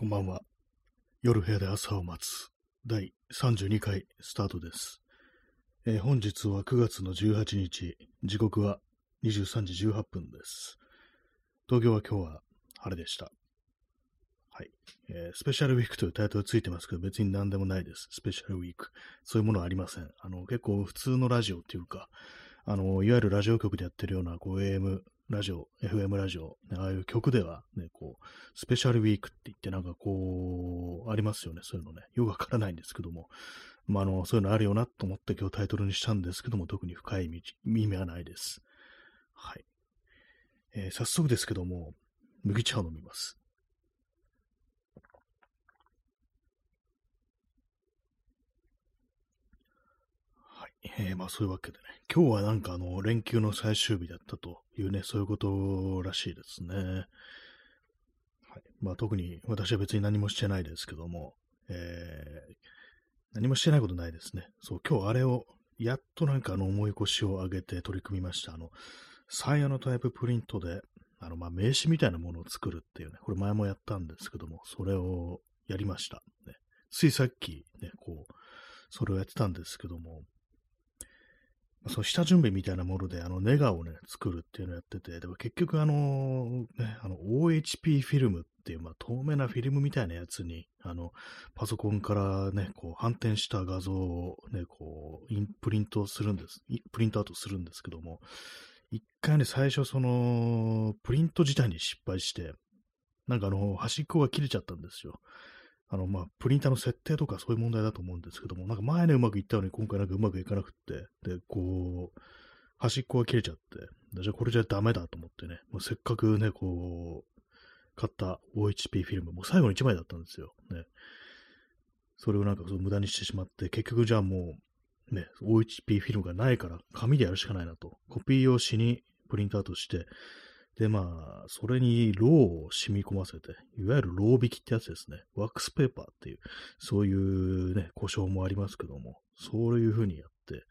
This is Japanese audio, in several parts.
こんばんは。夜部屋で朝を待つ第32回スタートです。本日は9月の18日、時刻は23時18分です。東京は今日は晴れでした。はい。スペシャルウィークというタイトルついてますけど、別に何でもないです。スペシャルウィーク。そういうものはありません。結構普通のラジオっていうか、いわゆるラジオ局でやってるような、AM、ラジオ、FM ラジオ、ああいう曲では、ね、スペシャルウィークって言って、なんかありますよね、そういうのね。よくわからないんですけども、そういうのあるよなと思って今日タイトルにしたんですけども、特に深い意味はないです。はい。早速ですけども、麦茶を飲みます。そういうわけでね、今日はなんか連休の最終日だったというね、そういうことらしいですね。はい、まあ特に私は別に何もしてないですけども、何もしてないことないですね。そう、今日あれを、やっとなんか重い腰を上げて取り組みました。サイヤのタイププリントで、名刺みたいなものを作るっていうね、これ前もやったんですけども、それをやりました。ね、ついさっきね、それをやってたんですけども、そう下準備みたいなもので、ネガをね、作るっていうのをやってて、でも結局OHP フィルムっていう、まあ、透明なフィルムみたいなやつに、パソコンからね、反転した画像をね、プリントアウトするんですけども、一回ね、最初プリント自体に失敗して、なんか端っこが切れちゃったんですよ。まあ、プリンターの設定とかそういう問題だと思うんですけども、なんか前ね、うまくいったのに今回なんかうまくいかなくって、で、端っこが切れちゃって、じゃあこれじゃダメだと思ってね、もうせっかくね、買った OHP フィルム、もう最後の1枚だったんですよ。ね。それをなんか無駄にしてしまって、結局じゃあもう、ね、OHP フィルムがないから紙でやるしかないなと。コピー用紙にプリントアウトして、で、まあ、それにローを染み込ませて、いわゆるロー引きってやつですね。ワックスペーパーっていう、そういうね、故障もありますけども、そういう風にやって、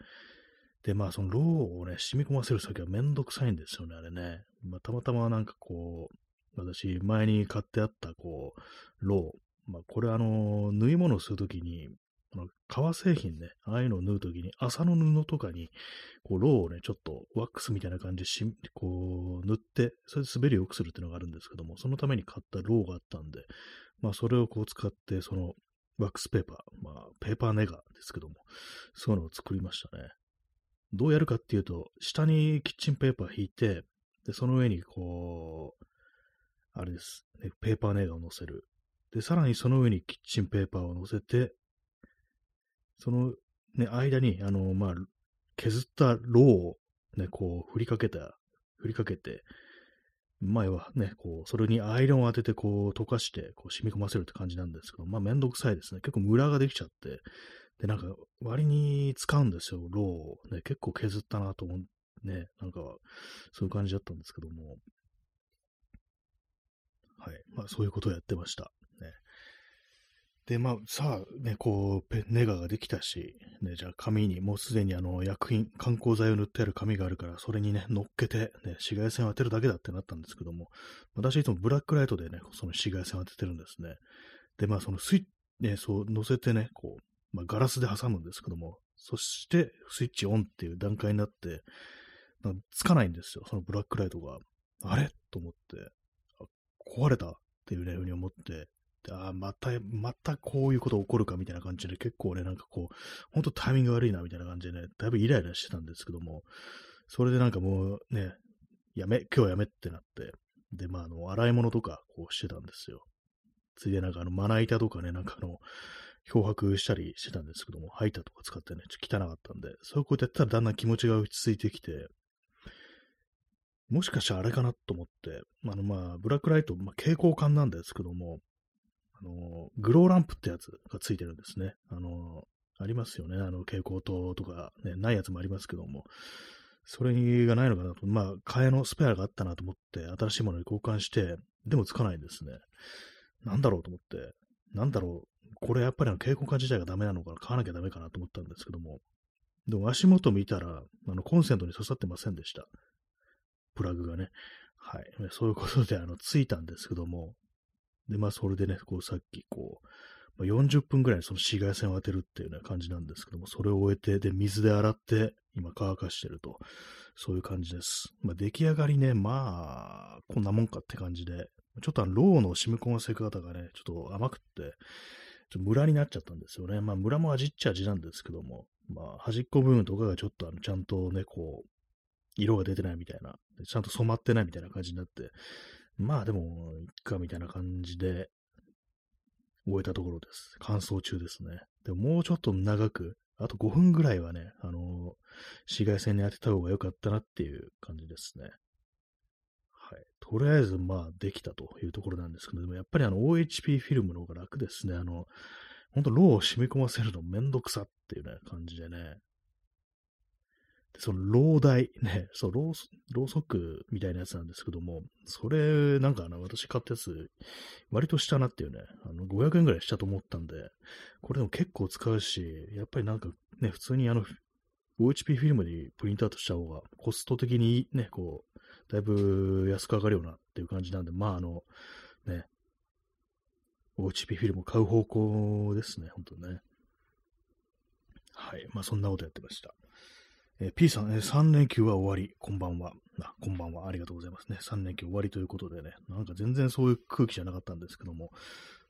で、まあ、そのローをね、染み込ませる先はめんどくさいんですよね、あれね。まあ、たまたまなんか私、前に買ってあった、ロー。まあ、これ縫い物をするときに、革製品ね、ああいうのを縫うときに、麻の布とかに、ローをね、ちょっとワックスみたいな感じで塗って、それで滑りを良くするっていうのがあるんですけども、そのために買ったローがあったんで、まあ、それを使って、ワックスペーパー、まあ、ペーパーネガですけども、そういうのを作りましたね。どうやるかっていうと、下にキッチンペーパー引いて、で、その上にあれです、ね、ペーパーネガを乗せる。で、さらにその上にキッチンペーパーを乗せて、その、ね、間に、まあ、削ったローを、ね、振りかけて、前はね、それにアイロンを当てて、溶かして、染み込ませるって感じなんですけど、まあ、めんどくさいですね。結構ムラができちゃって、で、なんか、割に使うんですよ、ローを。ね、結構削ったなと思う、ね、なんか、そういう感じだったんですけども。はい。まあ、そういうことをやってました。ね。で、まあ、さあ、ね、ネガができたし、ね、じゃあ紙に、もうすでに観光剤を塗ってある紙があるから、それにね、乗っけて、ね、紫外線を当てるだけだってなったんですけども、私いつもブラックライトでね、その紫外線を当ててるんですね。で、まあ、ね、そう、乗せてね、まあ、ガラスで挟むんですけども、そして、スイッチオンっていう段階になって、つかないんですよ、そのブラックライトが。あれと思って、壊れたっていうふうに思って、またこういうこと起こるかみたいな感じで、結構ね、なんかほんとタイミング悪いなみたいな感じでね、だいぶイライラしてたんですけども、それでなんかもうね、今日やめってなって、で、まあ、洗い物とかしてたんですよ。ついでなんかまな板とかね、なんか漂白したりしてたんですけども、ハイターとか使ってね、ちょっと汚かったんで、そういうことやったらだんだん気持ちが落ち着いてきて、もしかしたらあれかなと思って、まあ、ブラックライト、まあ、蛍光管なんですけども、グローランプってやつがついてるんですね。ありますよね。蛍光灯とか、ね、ないやつもありますけども、それがないのかなと、まあ、替えのスペアがあったなと思って、新しいものに交換して、でもつかないんですね。なんだろうと思って、なんだろう、これやっぱり蛍光管自体がダメなのかな、買わなきゃダメかなと思ったんですけども、でも足元見たら、コンセントに刺さってませんでした。プラグがね。はい。そういうことで、ついたんですけども、で、まあ、それでね、こう、さっき、こう、40分ぐらいその紫外線を当てるっていうような感じなんですけども、それを終えて、で、水で洗って、今乾かしてると、そういう感じです。まあ、出来上がりね、まあ、こんなもんかって感じで、ちょっとローの染み込ませ方がね、ちょっと甘くって、ちょっとムラになっちゃったんですよね。まあ、ムラも味っちゃ味なんですけども、まあ、端っこ部分とかがちょっとちゃんとね、こう、色が出てないみたいな、ちゃんと染まってないみたいな感じになって、まあでも、いっかみたいな感じで、終えたところです。乾燥中ですね。でも、もうちょっと長く、あと5分ぐらいはね、紫外線に当てた方が良かったなっていう感じですね。はい。とりあえず、まあ、できたというところなんですけど、でもやっぱりOHP フィルムの方が楽ですね。ほんと、ローを染み込ませるのめんどくさっていうね、感じでね。そのロー台、ね、そう、ローソクみたいなやつなんですけども、それ、なんか私買ったやつ、割としたなっていうね、500円ぐらいしたと思ったんで、これでも結構使うし、やっぱりなんかね、普通にOHP フィルムでプリントアウトした方が、コスト的にね、こう、だいぶ安く上がるようなっていう感じなんで、まあね、OHP フィルムを買う方向ですね、本当ね。はい、まあそんなことやってました。P さん、3連休は終わり、こんばんは。こんばんは、ありがとうございますね。3連休終わりということでね、なんか全然そういう空気じゃなかったんですけども、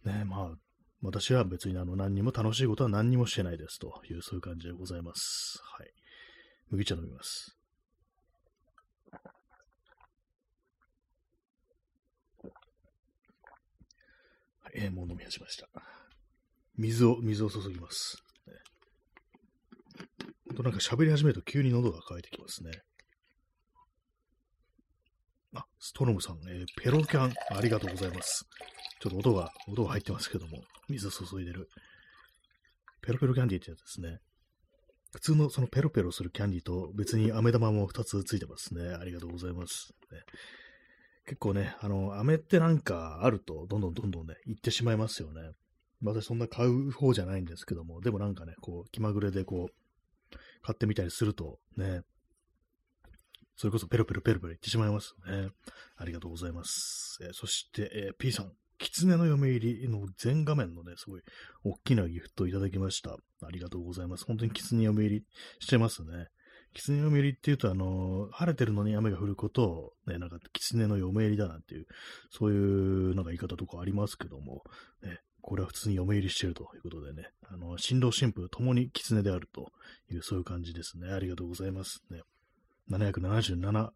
ね、まあ、私は別に何にも楽しいことは何にもしてないですという、そういう感じでございます。はい。麦茶飲みます。はい、もう飲み始めました。水を注ぎます。ほんとなんか喋り始めると急に喉が渇いてきますね。あ、ストロムさん、ペロキャン、ありがとうございます。ちょっと音が入ってますけども、水を注いでる。ペロペロキャンディーってやつですね。普通のそのペロペロするキャンディーと別に飴玉も2つついてますね。ありがとうございます。ね、結構ね、飴ってなんかあると、どんどんね、いってしまいますよね。私そんな買う方じゃないんですけども、でもなんかね、こう、気まぐれでこう、買ってみたりするとね、それこそペロペロ言ってしまいますね。ありがとうございます。そして、P さん、狐の嫁入りの全画面のね、すごい大きなギフトをいただきました。ありがとうございます。本当に狐嫁入りしてますね。狐嫁入りっていうと、晴れてるのに雨が降ることを、ね、なんか狐の嫁入りだなんていう、そういうなんか言い方とかありますけども、ね、これは普通に嫁入りしてるということでね、新郎新婦ともに狐であるという、そういう感じですね。ありがとうございます。ね、777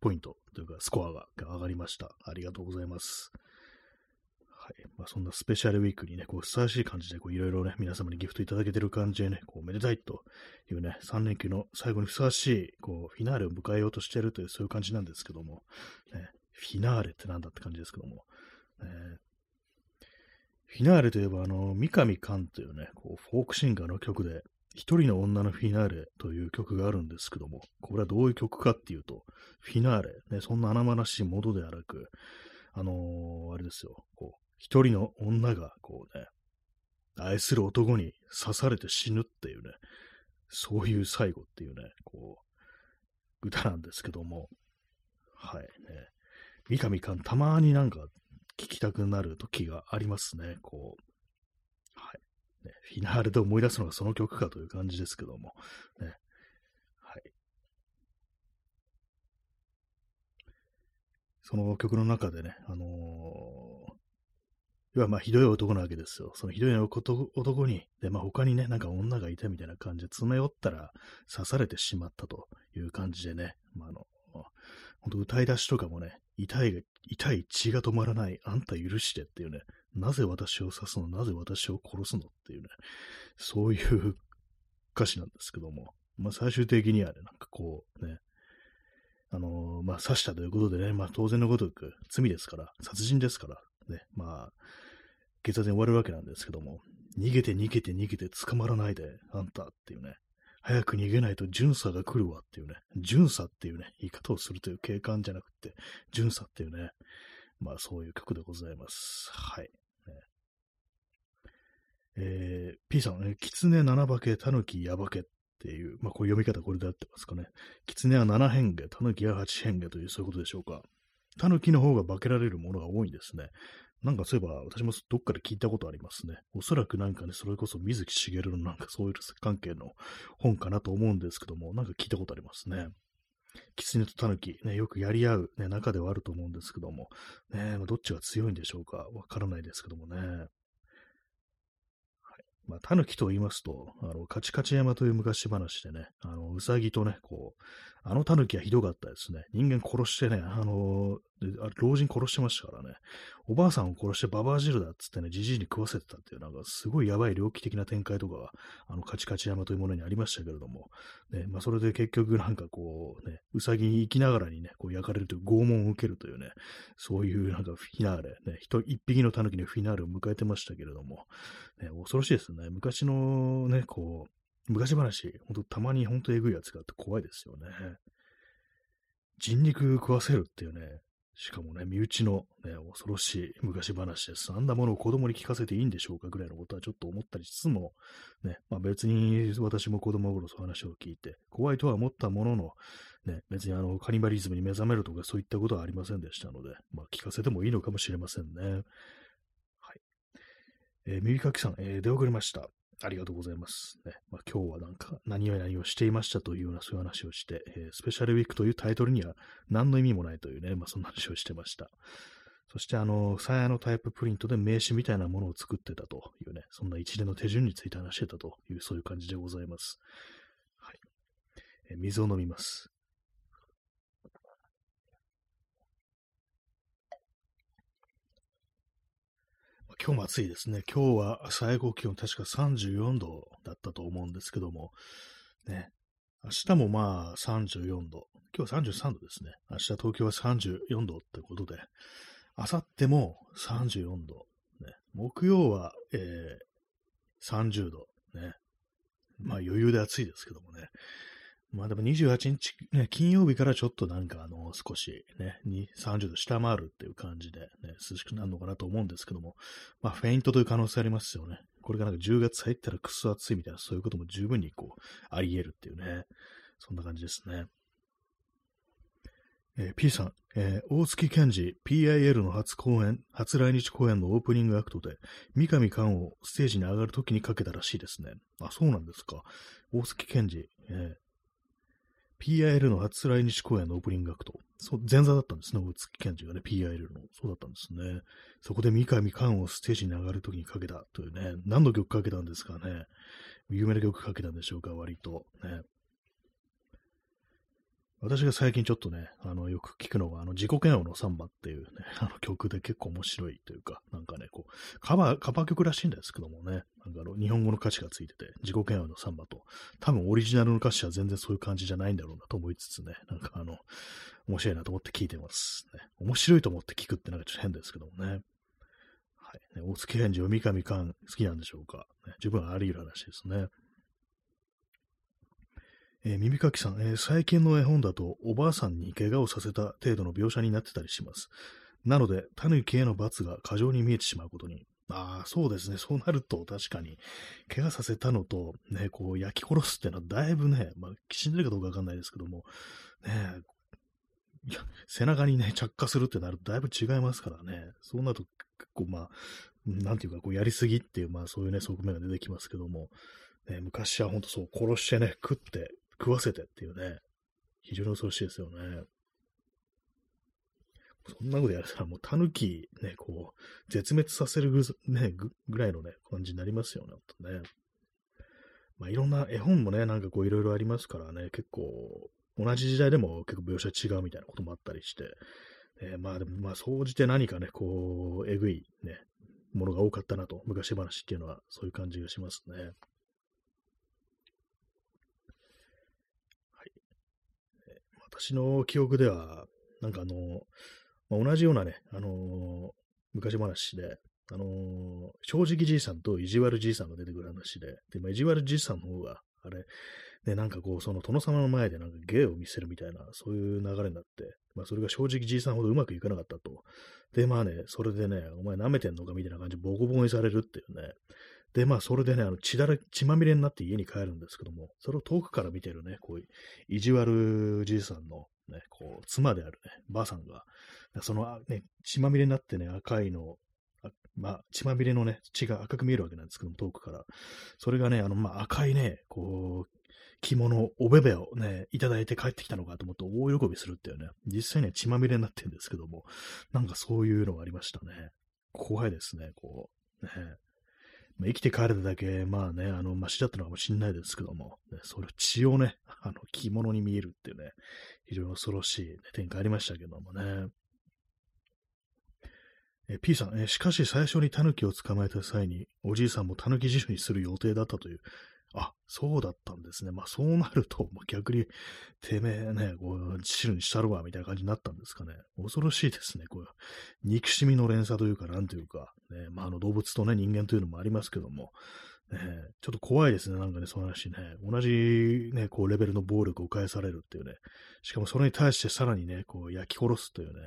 ポイントというか、スコアが上がりました。ありがとうございます。はい。まあ、そんなスペシャルウィークにね、こう、ふさわしい感じで、こう、いろいろね、皆様にギフトいただけてる感じでね、こう、めでたいというね、3連休の最後にふさわしい、こう、フィナーレを迎えようとしているという、そういう感じなんですけども、ね、フィナーレってなんだって感じですけども、フィナーレといえば、三上寛というね、こうフォークシンガーの曲で、一人の女のフィナーレという曲があるんですけども、これはどういう曲かっていうと、フィナーレ、ね、そんな生々しいものではなく、あれですよ、こう、一人の女が、こうね、愛する男に刺されて死ぬっていうね、そういう最後っていうね、こう、歌なんですけども、はい、ね、三上寛、たまになんか、聞きたくなる時がありますね。こう、はい、ね、フィナーレで思い出すのがその曲かという感じですけども、ね、はい。その曲の中でね、要はまあひどい男なわけですよ。そのひどい男に、でまあ他にね、なんか女がいたみたいな感じで詰め寄ったら刺されてしまったという感じでね、まあ本当歌い出しとかもね、痛い血が止まらない、あんた許してっていうね、なぜ私を刺すの、なぜ私を殺すのっていうね、そういう歌詞なんですけども、まあ最終的にはね、なんかこうね、まあ刺したということでね、まあ当然のごとく罪ですから、殺人ですから、ね、まあ、決断で終わるわけなんですけども、逃げて捕まらないで、あんたっていうね、早く逃げないと巡査が来るわっていうね、巡査っていうね、言い方をするという警官じゃなくて、巡査っていうね、まあそういう曲でございます。はい。P さん、狐七化け、狸八化けっていう、まあこれ読み方これで合ってますかね。狐は七変化、狸は八変化というそういうことでしょうか。狸の方が化けられるものが多いんですね。なんかそういえば、私もどっかで聞いたことありますね。おそらくなんかね、それこそ水木しげるのなんかそういう関係の本かなと思うんですけども、なんか聞いたことありますね。狐と狸、ね、よくやり合う、ね、中ではあると思うんですけども、ね、どっちが強いんでしょうか、わからないですけどもね。まあ、狸と言いますと、カチカチ山という昔話でね、うさぎとね、こう、あの狸はひどかったですね。人間殺してね、老人殺してましたからね、おばあさんを殺してババア汁だっつってね、じじいに食わせてたっていう、なんかすごいやばい猟奇的な展開とかが、カチカチ山というものにありましたけれども、ね、まあ、それで結局なんかこう、ね、うさぎに生きながらにね、こう焼かれるという拷問を受けるというね、そういうなんかフィナーレ、ね、一匹の狸のフィナーレを迎えてましたけれども、ね、恐ろしいですね。昔のね、こう、昔話、ほんとたまにほんとえぐいやつがあって怖いですよね。人肉食わせるっていうね、しかもね、身内の、ね、恐ろしい昔話です。あんなものを子供に聞かせていいんでしょうかぐらいのことはちょっと思ったりしつつも、ね、まあ、別に私も子供頃そう話を聞いて、怖いとは思ったものの、ね、別にカニバリズムに目覚めるとかそういったことはありませんでしたので、まあ、聞かせてもいいのかもしれませんね。はい。耳かきさん、出遅れました。ありがとうございます。ね、まあ、今日はなんか何を何をしていましたというようなそういう話をして、スペシャルウィークというタイトルには何の意味もないというね、まあ、そんな話をしてました。そしてサヤのタイププリントで名刺みたいなものを作ってたというね、そんな一連の手順について話してたというそういう感じでございます。はい。水を飲みます。今日も暑いですね。今日は最高気温確か34度だったと思うんですけども、ね、明日もまあ34度、今日は33度ですね。明日東京は34度ってことで、明後日も34度、ね、木曜は、30度、ね、まあ余裕で暑いですけどもね。まあでも28日、ね、金曜日からちょっとなんか少しね、30度下回るっていう感じで、ね、涼しくなるのかなと思うんですけども、まあフェイントという可能性ありますよね。これがなんか10月入ったらくそ暑いみたいな、そういうことも十分にこう、あり得るっていうね、そんな感じですね。P さん、大月健二 PIL の初来日公演のオープニングアクトで三上寛をステージに上がるときにかけたらしいですね。あ、そうなんですか。大月健二、PIL の初来日公演のオープニングアクト。そう、前座だったんですね。大月健二がね、PIL の。そうだったんですね。そこで三上寛をステージに上がるときにかけたというね、何の曲かけたんですかね。有名な曲かけたんでしょうか、割と。ね。私が最近ちょっとね、よく聞くのが、自己嫌悪のサンバっていうね、曲で結構面白いというか、なんかね、こう、カバー曲らしいんですけどもね、なんか日本語の歌詞がついてて、自己嫌悪のサンバと、多分オリジナルの歌詞は全然そういう感じじゃないんだろうなと思いつつね、なんか面白いなと思って聞いてます、ね。面白いと思って聞くってなんかちょっと変ですけどもね。はい。ね、大月健二、三上寛、好きなんでしょうか。ね、十分あり得る話ですね。耳かきさん、最近の絵本だとおばあさんに怪我をさせた程度の描写になってたりします。なので、狸への罰が過剰に見えてしまうことに。ああ、そうですね。そうなると確かに、怪我させたのと、ね、こう焼き殺すってのはだいぶね、まあ、死んでるかどうかわかんないですけども、ね、いや背中にね、着火するってなるとだいぶ違いますからね。そうなると結構まあ、なんていうか、こうやりすぎっていう、まあそういうね、側面が出てきますけども、ね、昔はほんとそう、殺してね、食わせてっていうね、非常に恐ろしいですよね。そんなことやらせたらもう狸ね、こう、絶滅させるね、ぐらいのね、感じになりますよね、ほんとね。まあいろんな絵本もね、なんかこういろいろありますからね、結構、同じ時代でも結構描写違うみたいなこともあったりして、まあでも、まあ総じて何かね、こう、えぐいね、ものが多かったなと、昔話っていうのはそういう感じがしますね。私の記憶では、なんかまあ、同じようなね、昔話で、正直じいさんと意地悪じいさんが出てくる話で、で、まあ、意地悪じいさんの方が、あれ、で、なんかこう、その殿様の前でなんか芸を見せるみたいな、そういう流れになって、まあ、それが正直じいさんほどうまくいかなかったと。で、まあね、それでね、お前舐めてんのかみたいな感じでボコボコにされるっていうね。で、まあ、それでね、血まみれになって家に帰るんですけども、それを遠くから見てるね、こう、意地悪じいさんの、ね、こう、妻であるね、ばあさんが、その、ね、血まみれになってね、赤いの、まあ、血まみれのね、血が赤く見えるわけなんですけども、遠くから。それがね、まあ、赤いね、こう、着物、おべべをね、いただいて帰ってきたのかと思って大喜びするっていうね、実際ね、血まみれになってるんですけども、なんかそういうのがありましたね。怖いですね、こう。ね、まあ、生きて帰るだけ、まあね、マシだったのかもしれないですけども、ね、それ血をね、着物に見えるっていうね、非常に恐ろしい、ね、展開ありましたけどもね。P さん、しかし最初にタヌキを捕まえた際に、おじいさんもタヌキ汁にする予定だったという、あ、そうだったんですね。まあそうなると、まあ、逆に、てめえね、こう、汁にしたるわ、みたいな感じになったんですかね。恐ろしいですね、こう、憎しみの連鎖というか、なんというか、ね、まあ動物とね、人間というのもありますけども、ね、ちょっと怖いですね、なんかね、その話ね。同じね、こう、レベルの暴力を返されるっていうね。しかもそれに対してさらにね、こう、焼き殺すというね、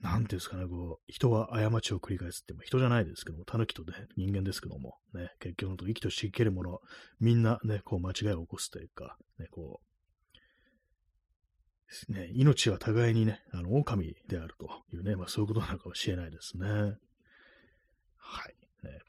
なんていうんですかね、こう、人は過ちを繰り返すって、人じゃないですけども、狸とね、人間ですけども、ね、結局のと生きとし生けるもの、みんなね、こう、間違いを起こすというか、ね、こう、ね、命は互いにね、狼であるというね、まあそういうことなのかもしれないですね。はい。ね、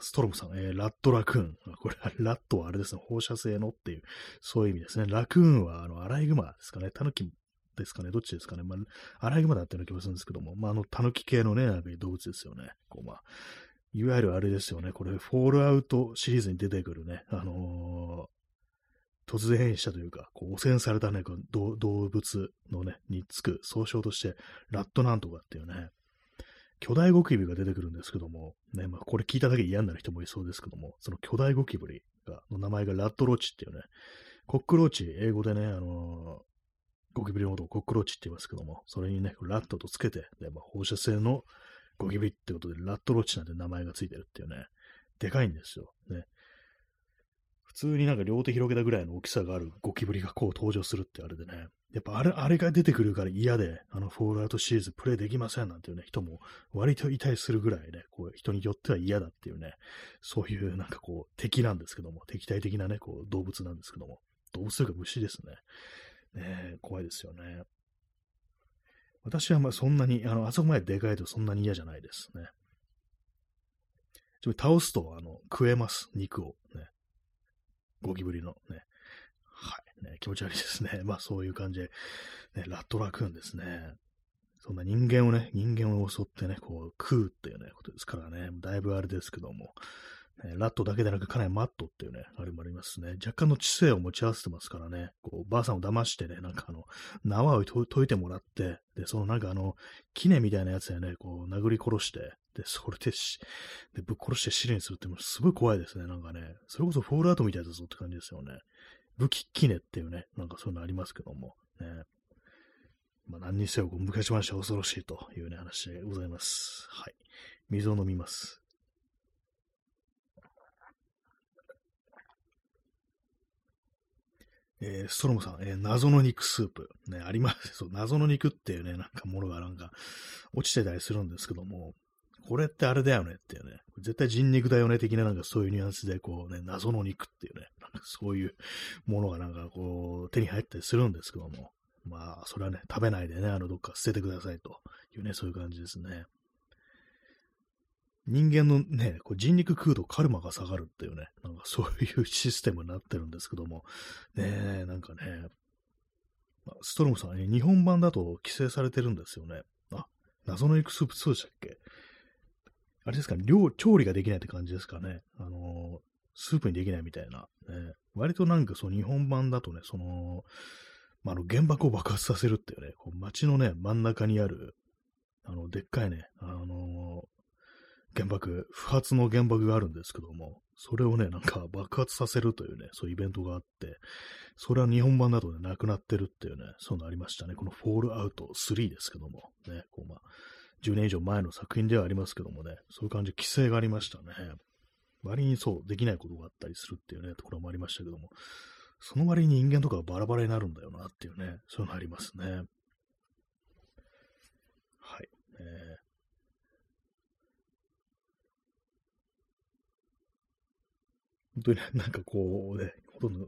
ストロムさん、ラットラクーン。これ、ラットはあれですね、放射性のっていう、そういう意味ですね。ラクーンは、アライグマですかね、狸ですかね、どっちですかね、まあ、アライグマだったような気もするんですけども、まあ、タヌキ系のね、動物ですよね。こう、まあ、いわゆるあれですよね、これ、フォールアウトシリーズに出てくるね、突然変異したというか、こう汚染されたね、動物のね、につく総称として、ラットなんとかっていうね、巨大ゴキブリが出てくるんですけども、ね、まあ、これ聞いただけで嫌になる人もいそうですけども、その巨大ゴキブリの名前がラットローチっていうね、コックローチ、英語でね、ゴキブリのことをコックローチって言いますけども、それにね、ラットとつけて、でまあ、放射性のゴキブリってことで、ラットローチなんて名前がついてるっていうね、でかいんですよ。ね、普通になんか両手広げたぐらいの大きさがあるゴキブリがこう登場するってあれでね、やっぱあれが出てくるから嫌で、フォールアウトシリーズプレイできませんなんていうね、人も割といたりするぐらいね、こう人によっては嫌だっていうね、そういうなんかこう敵なんですけども、敵対的なね、こう動物なんですけども、動物というか虫ですね。怖いですよね。私はまあそんなに、あそこまででかいとそんなに嫌じゃないですね。倒すと食えます、肉を、ね。ゴキブリの、ね。はい、ね。気持ち悪いですね。まあそういう感じで、ね、ラットラクーンですね。そんな人間を襲ってね、こう食うっていうね、ことですからね、だいぶあれですけども。ラットだけでなくかなりマットっていうね、あれもありますね。若干の知性を持ち合わせてますからね、こう、ばあさんを騙してね、なんか縄を解いてもらって、で、そのなんかキネみたいなやつでね、こう、殴り殺して、で、それででぶっ殺して試練するってもすごい怖いですね、なんかね。それこそフォールアウトみたいだぞって感じですよね。武器キネっていうね、なんかそういうのありますけども、ね。まあ、何にせよ、昔話は恐ろしいというね、話でございます。はい。水を飲みます。ストロムさん、謎の肉スープ。ね、あります。そう、謎の肉っていうね、なんかものがなんか落ちてたりするんですけども、これってあれだよねっていうね、絶対人肉だよね的ななんかそういうニュアンスでこうね、謎の肉っていうね、なんかそういうものがなんかこう手に入ったりするんですけども、まあ、それはね、食べないでね、どっか捨ててくださいというね、そういう感じですね。人間のね、こう人肉食うとカルマが下がるっていうね、なんかそういうシステムになってるんですけども、ねえ、なんかね、ストロムさん、日本版だと規制されてるんですよね。あ、謎の肉スープ2でしたっけ？あれですかね、調理ができないって感じですかね。スープにできないみたいな。ね、割となんかそう、日本版だとね、その、まあ、原爆を爆発させるっていうね、こう街のね、真ん中にある、でっかいね、原爆、不発の原爆があるんですけども、それをね、なんか爆発させるというね、そういうイベントがあって、それは日本版などでなくなってるっていうね、そういうのありましたね。このフォールアウト3ですけども、ね、こうまあ、10年以上前の作品ではありますけどもね、そういう感じ、規制がありましたね。割にそう、できないことがあったりするっていうね、ところもありましたけども、その割に人間とかがバラバラになるんだよなっていうね、そういうのありますね。はい。本当になんかこうね、ほとんど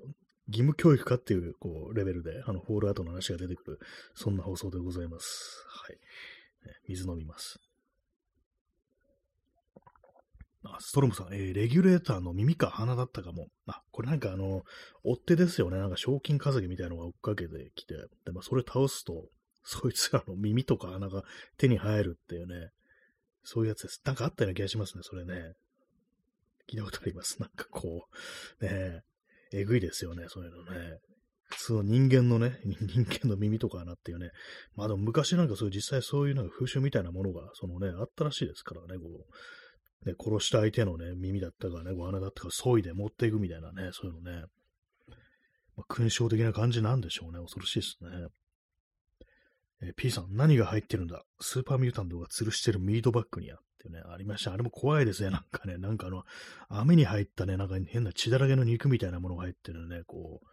義務教育かっていう、こう、レベルで、フォールアウトの話が出てくる、そんな放送でございます。はい。水飲みます。ストロムさん、レギュレーターの耳か鼻だったかも。あ、これなんか追っ手ですよね。なんか賞金稼ぎみたいなのが追っかけてきて、でまあ、それ倒すと、そいつらの耳とか鼻が手に入るっていうね、そういうやつです。なんかあったような気がしますね、それね。聞いたことあります。なんかこう、ねえ、えぐいですよね、そういうのね。普通の人間のね、人間の耳とか鼻っていうね、まあでも昔なんかそういう実際そういうなんか風習みたいなものが、そのね、あったらしいですからね、こう、ね、殺した相手のね、耳だったかね、鼻だったか、削いで持っていくみたいなね、そういうのね、まあ、勲章的な感じなんでしょうね、恐ろしいですね。P さん、何が入ってるんだ？スーパーミュータントが吊るしてるミートバッグにやってね、ありました。あれも怖いですね、なんかね、なんか雨に入ったね、なんか変な血だらけの肉みたいなものが入ってるね、こう、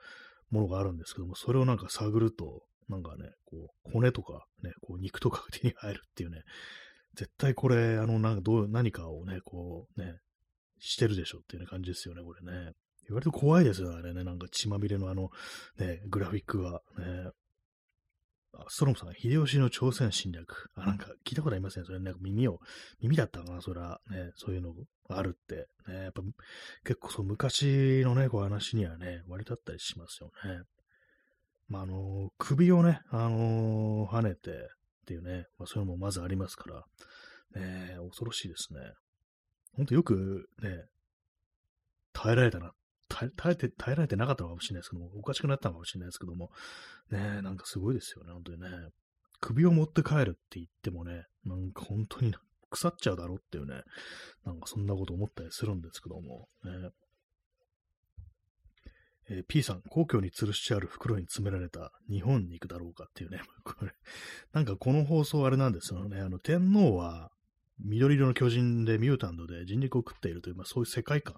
ものがあるんですけども、それをなんか探ると、なんかね、こう、骨とか、ね、こう肉とか手に入るっていうね、絶対これ、なんか何かをね、こう、ね、してるでしょっていう、ね、感じですよね、これね。言われると怖いですよね、あれね、なんか血まみれのね、グラフィックが、ね、ストロムさん、秀吉の朝鮮侵略。あ、なんか聞いたことありますね。それなんか耳だったかな、それは、ね、そういうのがあるって、ね。やっぱ結構そう昔のね、こう話にはね、割とあったりしますよね。まあ、首をね、跳ねてっていうね、まあ、そういうのもまずありますから、ね、恐ろしいですね。ほんとよくね、耐えられたな。耐えられてなかったのかもしれないですけども、おかしくなったのかもしれないですけども、ね、なんかすごいですよね、本当にね。首を持って帰るって言ってもね、なんか本当に腐っちゃうだろうっていうね、なんかそんなこと思ったりするんですけども、ね。P さん、皇居に吊るしてある袋に詰められた日本に行くだろうかっていうね、これ、なんかこの放送あれなんですよね、天皇は緑色の巨人でミュータントで人肉を食っているという、まあ、そういう世界観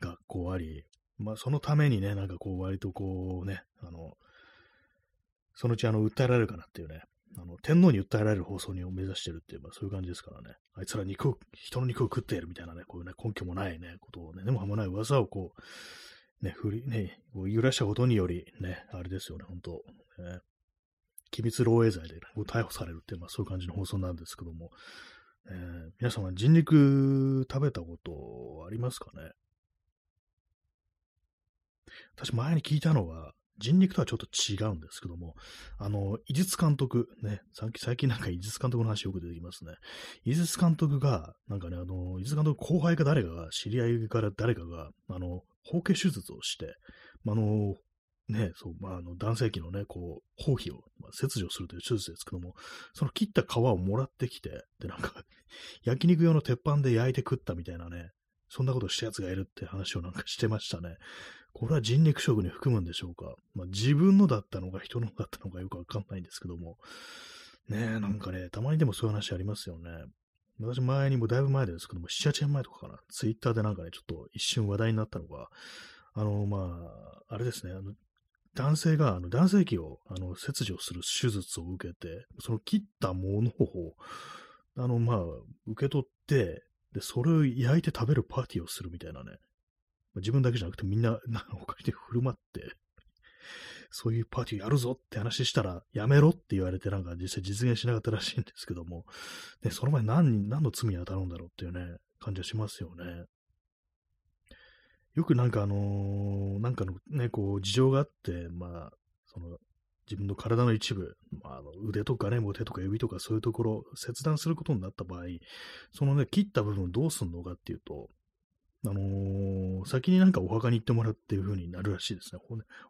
がこうあり、まあ、そのためにね、なんかこう割とこうね、そのうち訴えられるかなっていうね、天皇に訴えられる放送を目指してるっていう、まあ、そういう感じですからね、あいつら人の肉を食っているみたいなね、こういうね、根拠もないね、ことをね、でもはまない噂をこう、ね、こう揺らしたことにより、ね、あれですよね、本当、機密漏洩罪で、ね、こう逮捕されるっていう、まあ、そういう感じの放送なんですけども、皆さんは人肉食べたことありますかね？私、前に聞いたのは、人肉とはちょっと違うんですけども、井筒監督、ね、最近なんか井筒監督の話よく出てきますね。井筒監督が、なんかね、井筒監督後輩か誰かが、知り合いから誰かが、包茎手術をして、ね、そう、まあ、男性器のね、こう、包皮を、まあ、切除するという手術ですけども、その切った皮をもらってきて、で、なんか、焼肉用の鉄板で焼いて食ったみたいなね、そんなことをしたやつがいるって話をなんかしてましたね。これは人肉食に含むんでしょうか。まあ、自分のだったのか人のだったのかよくわかんないんですけども。ねえ、なんかね、たまにでもそういう話ありますよね。私前にもだいぶ前ですけども、7、8年前とかかな。ツイッターでなんかね、ちょっと一瞬話題になったのが、まあ、あれですね、男性が男性器を切除する手術を受けて、その切ったものを、まあ、受け取って、で、それを焼いて食べるパーティーをするみたいなね。自分だけじゃなくてみんな、他に振る舞って、そういうパーティーやるぞって話したら、やめろって言われて、なんか実際実現しなかったらしいんですけども、ね、その前何の罪に当たるんだろうっていうね、感じはしますよね。よくなんかなんかのね、こう、事情があって、まあ、自分の体の一部、まあ、腕とかね、手とか指とかそういうところを切断することになった場合、そのね、切った部分をどうするのかっていうと、先になんかお墓に行ってもらうっていう風になるらしいですね。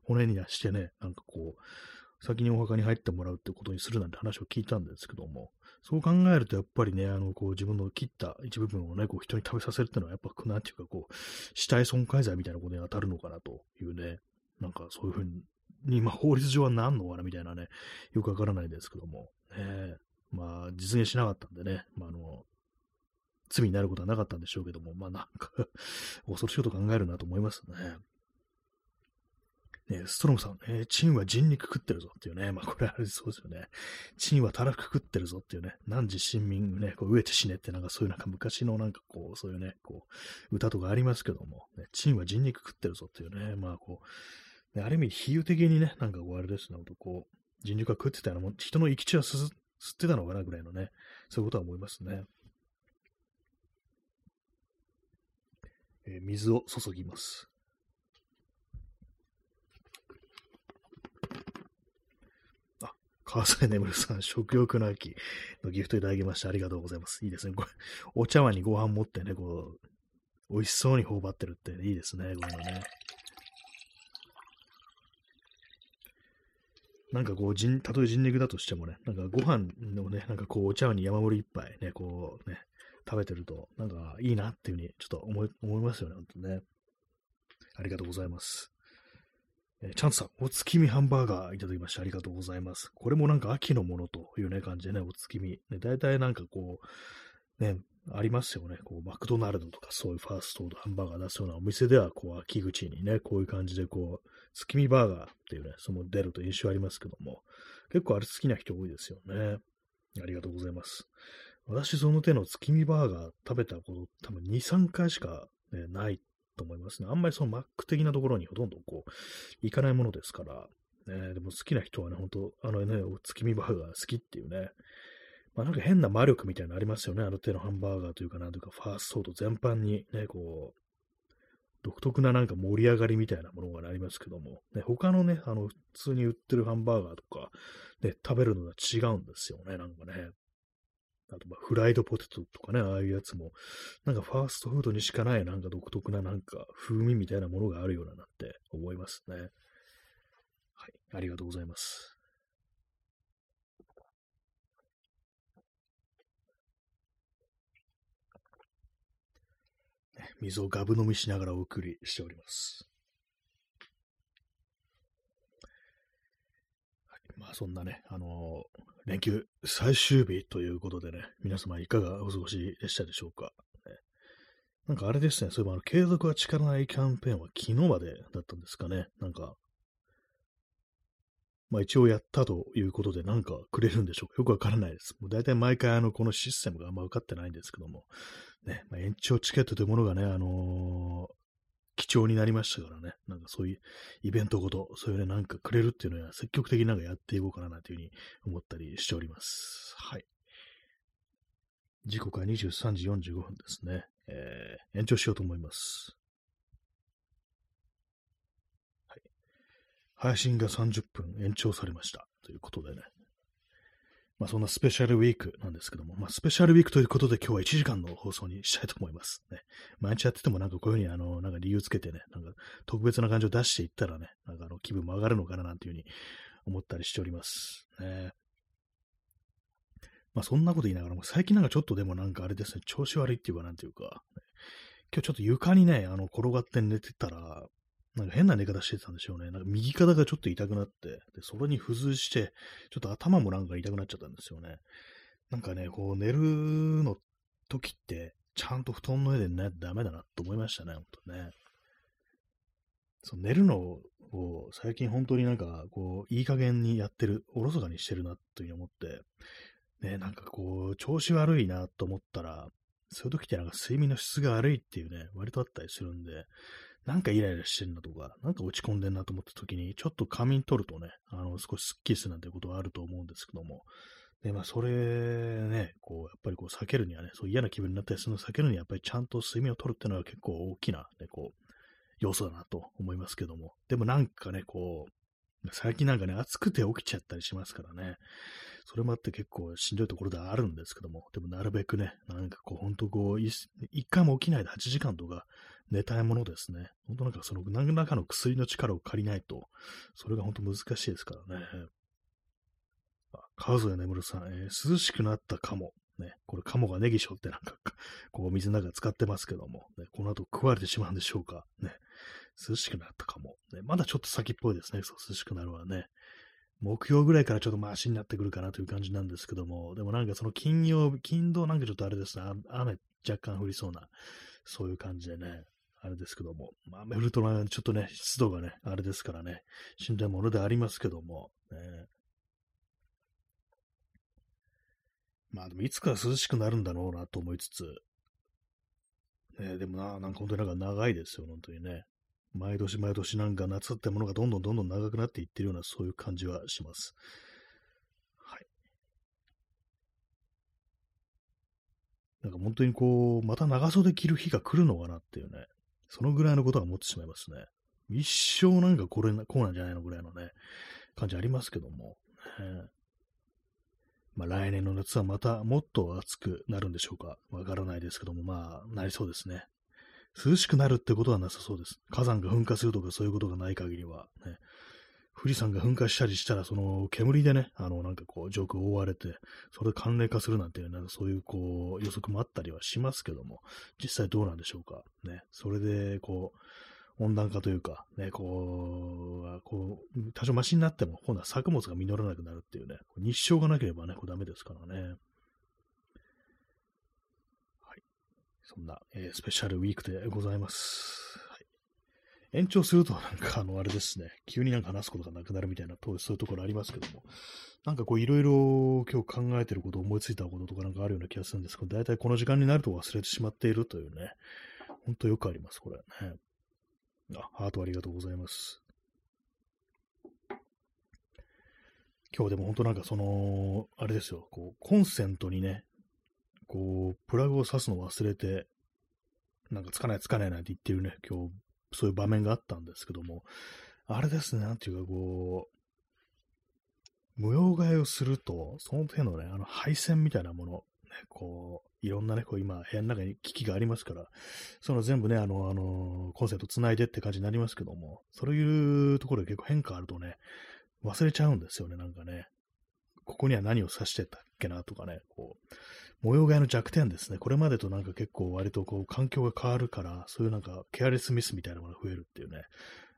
骨にしてね、なんかこう、先にお墓に入ってもらうってことにするなんて話を聞いたんですけども、そう考えるとやっぱりね、こう自分の切った一部分をね、こう人に食べさせるっていうのはやっぱ、なんていうかこう、死体損壊罪みたいなことに当たるのかなというね、なんかそういう風に、今、法律上は何のかなみたいなね、よくわからないですけども、まあ、実現しなかったんでね、まあ、罪になることはなかったんでしょうけども、まあ、なんか、恐ろしいこと考えるなと思いますね。ね、ストロムさん、チンは人肉食ってるぞっていうね、まあ、これあれそうですよね。チンはたらふく食ってるぞっていうね、何時臣民ね、こう飢えて死ねって、なんかそういうなんか昔のなんかこう、そういうね、こう、歌とかありますけども、ね、チンは人肉食ってるぞっていうね、まあ、こう、ある意味、比喩的にね、なんかこう、あれですね、こう、人肉が食ってたようなもん、人の生き血は吸ってたのかなぐらいのね、そういうことは思いますね。水を注ぎます。あ、川添ねむるさん、食欲の秋のギフトいただきましてありがとうございます。いいですね。これ、お茶碗にご飯持ってね、こう、美味しそうに頬張ってるっていいですね、これね。なんかこう、たとえ人肉だとしてもね、なんかご飯のね、なんかこう、お茶碗に山盛り一杯ね、こうね、食べてると、なんかいいなっていう風に、ちょっと思いますよね、ほんとね。ありがとうございます。チャンさん、お月見ハンバーガーいただきましてありがとうございます。これもなんか秋のものというね、感じでね、お月見。ね、大体なんかこう、ね、ありますよね。こう、マクドナルドとかそういうファーストフードハンバーガー出すようなお店では、こう、秋口にね、こういう感じで、こう、月見バーガーっていうね、その出ると印象ありますけども、結構あれ好きな人多いですよね。ありがとうございます。私、その手の月見バーガー食べたこと、多分2、3回しか、ね、ないと思いますね。あんまりそのマック的なところにほとんどこう、行かないものですから、ね、でも好きな人はね、本当あのね、月見バーガー好きっていうね、まあ、なんか変な魔力みたいなのありますよね。あの手のハンバーガーというかなんというか、ファーストフード全般にね、こう、独特ななんか盛り上がりみたいなものがありますけども、ね、他のね、普通に売ってるハンバーガーとか、ね、食べるのは違うんですよね、なんかね。あと、フライドポテトとかね、ああいうやつも、なんかファーストフードにしかないなんか独特ななんか風味みたいなものがあるようなって思いますね。はい、ありがとうございます。水をガブ飲みしながらお送りしております。はい、まあそんなね、連休最終日ということでね、皆様いかがお過ごしでしたでしょうか。ね、なんかあれですね、そういえば継続は力ないキャンペーンは昨日までだったんですかね。なんか、まあ一応やったということでなんかくれるんでしょうか。よくわからないです。もう大体毎回このシステムがあんま分かってないんですけども、ね、まあ、延長チケットというものがね、貴重になりましたからね、なんかそういうイベントごと、そういうね、なんかくれるっていうのは積極的になんかやっていこうかなというふうに思ったりしております。はい。時刻は23時45分ですね。延長しようと思います。配信が30分延長されました。ということでね。まあそんなスペシャルウィークなんですけども、まあスペシャルウィークということで今日は1時間の放送にしたいと思いますね。毎日やっててもなんかこういう風になんか理由つけてね、なんか特別な感じを出していったらね、なんか気分も上がるのかななんていう風に思ったりしております。ね、まあそんなこと言いながらも最近なんかちょっとでもなんかあれですね、調子悪いっていうかなんていうか、ね、今日ちょっと床にね、転がって寝てたら、なんか変な寝方してたんでしょうね。なんか右肩がちょっと痛くなって、でそれに付随して、ちょっと頭もなんか痛くなっちゃったんですよね。なんかね、こう寝るの時って、ちゃんと布団の上で寝ないとダメだなと思いましたね、ほんとね。そう寝るのを最近本当になんかこう、いい加減にやってる、おろそかにしてるなというふうに思って、ね、なんかこう、調子悪いなと思ったら、そういう時ってなんか睡眠の質が悪いっていうね、割とあったりするんで、なんかイライラしてるなとか、なんか落ち込んでんなと思った時に、ちょっと仮眠取るとね、少しスッキリするなんてことはあると思うんですけども、で、まあ、それね、こう、やっぱりこう、避けるにはね、そう嫌な気分になったりするのを避けるには、やっぱりちゃんと睡眠を取るっていうのは結構大きな、ね、こう、要素だなと思いますけども、でもなんかね、こう、最近なんかね、暑くて起きちゃったりしますからね、それもあって結構しんどいところではあるんですけども、でもなるべくね、なんかこう、ほんとこう、一回も起きないで8時間とか、寝たいものですね。本当なんかその何らかの薬の力を借りないと、それが本当難しいですからね。川添ねむるさん、涼しくなったカモ。ね、これカモがネギショってなんか、こう水の中使ってますけども、ね、この後食われてしまうんでしょうか。ね、涼しくなったカモ、ね。まだちょっと先っぽいですね。そう涼しくなるはね。木曜ぐらいからちょっとマシになってくるかなという感じなんですけども、でもなんかその金土なんかちょっとあれですね。雨若干降りそうな、そういう感じでね。あれですけども、まあ、雨降るとちょっとね、湿度がね、あれですからね、しんどいものでありますけども、まあでもいつか涼しくなるんだろうなと思いつつ、でもなんか本当になんか長いですよ、本当にね。毎年毎年なんか夏ってものがどんどんどんどん長くなっていってるような、そういう感じはします。なんか本当にこう、また長袖着る日が来るのかなっていうね、そのぐらいのことは思ってしまいますね。一生なんかこうなんじゃないのぐらいのね、感じありますけども。まあ、来年の夏はまたもっと暑くなるんでしょうか。わからないですけども、まあ、なりそうですね。涼しくなるってことはなさそうです。火山が噴火するとかそういうことがない限りは、ね。富士山が噴火したりしたら、その煙でね、なんかこう、上空覆われて、それで寒冷化するなんていう、なんかそういうこう、予測もあったりはしますけども、実際どうなんでしょうか。ね。それで、こう、温暖化というか、ね、こう、多少マシになっても、今度は作物が実らなくなるっていうね、日照がなければね、これダメですからね。はい。そんな、スペシャルウィークでございます。延長するとなんかあれですね、急になんか話すことがなくなるみたいな、そういうところありますけども、なんかこういろいろ今日考えてること、思いついたこととかなんかあるような気がするんですけど、だいたいこの時間になると忘れてしまっているというね、ほんとよくあります、これね。ハートありがとうございます。今日でもほんとなんかその、あれですよ、こう、コンセントにね、こう、プラグを挿すの忘れて、なんかつかないなんて言ってるね、今日、そういう場面があったんですけども、あれですね、なんていうかこう、模様替えをすると、その手のね、配線みたいなもの、ね、こう、いろんなね、こう今、部屋の中に機器がありますから、その全部ね、コンセントつないでって感じになりますけども、そういうところで結構変化あるとね、忘れちゃうんですよね、なんかね。ここには何を指してたっけなとかね、こう、模様替えの弱点ですね。これまでとなんか結構割とこう環境が変わるから、そういうなんかケアレスミスみたいなものが増えるっていうね。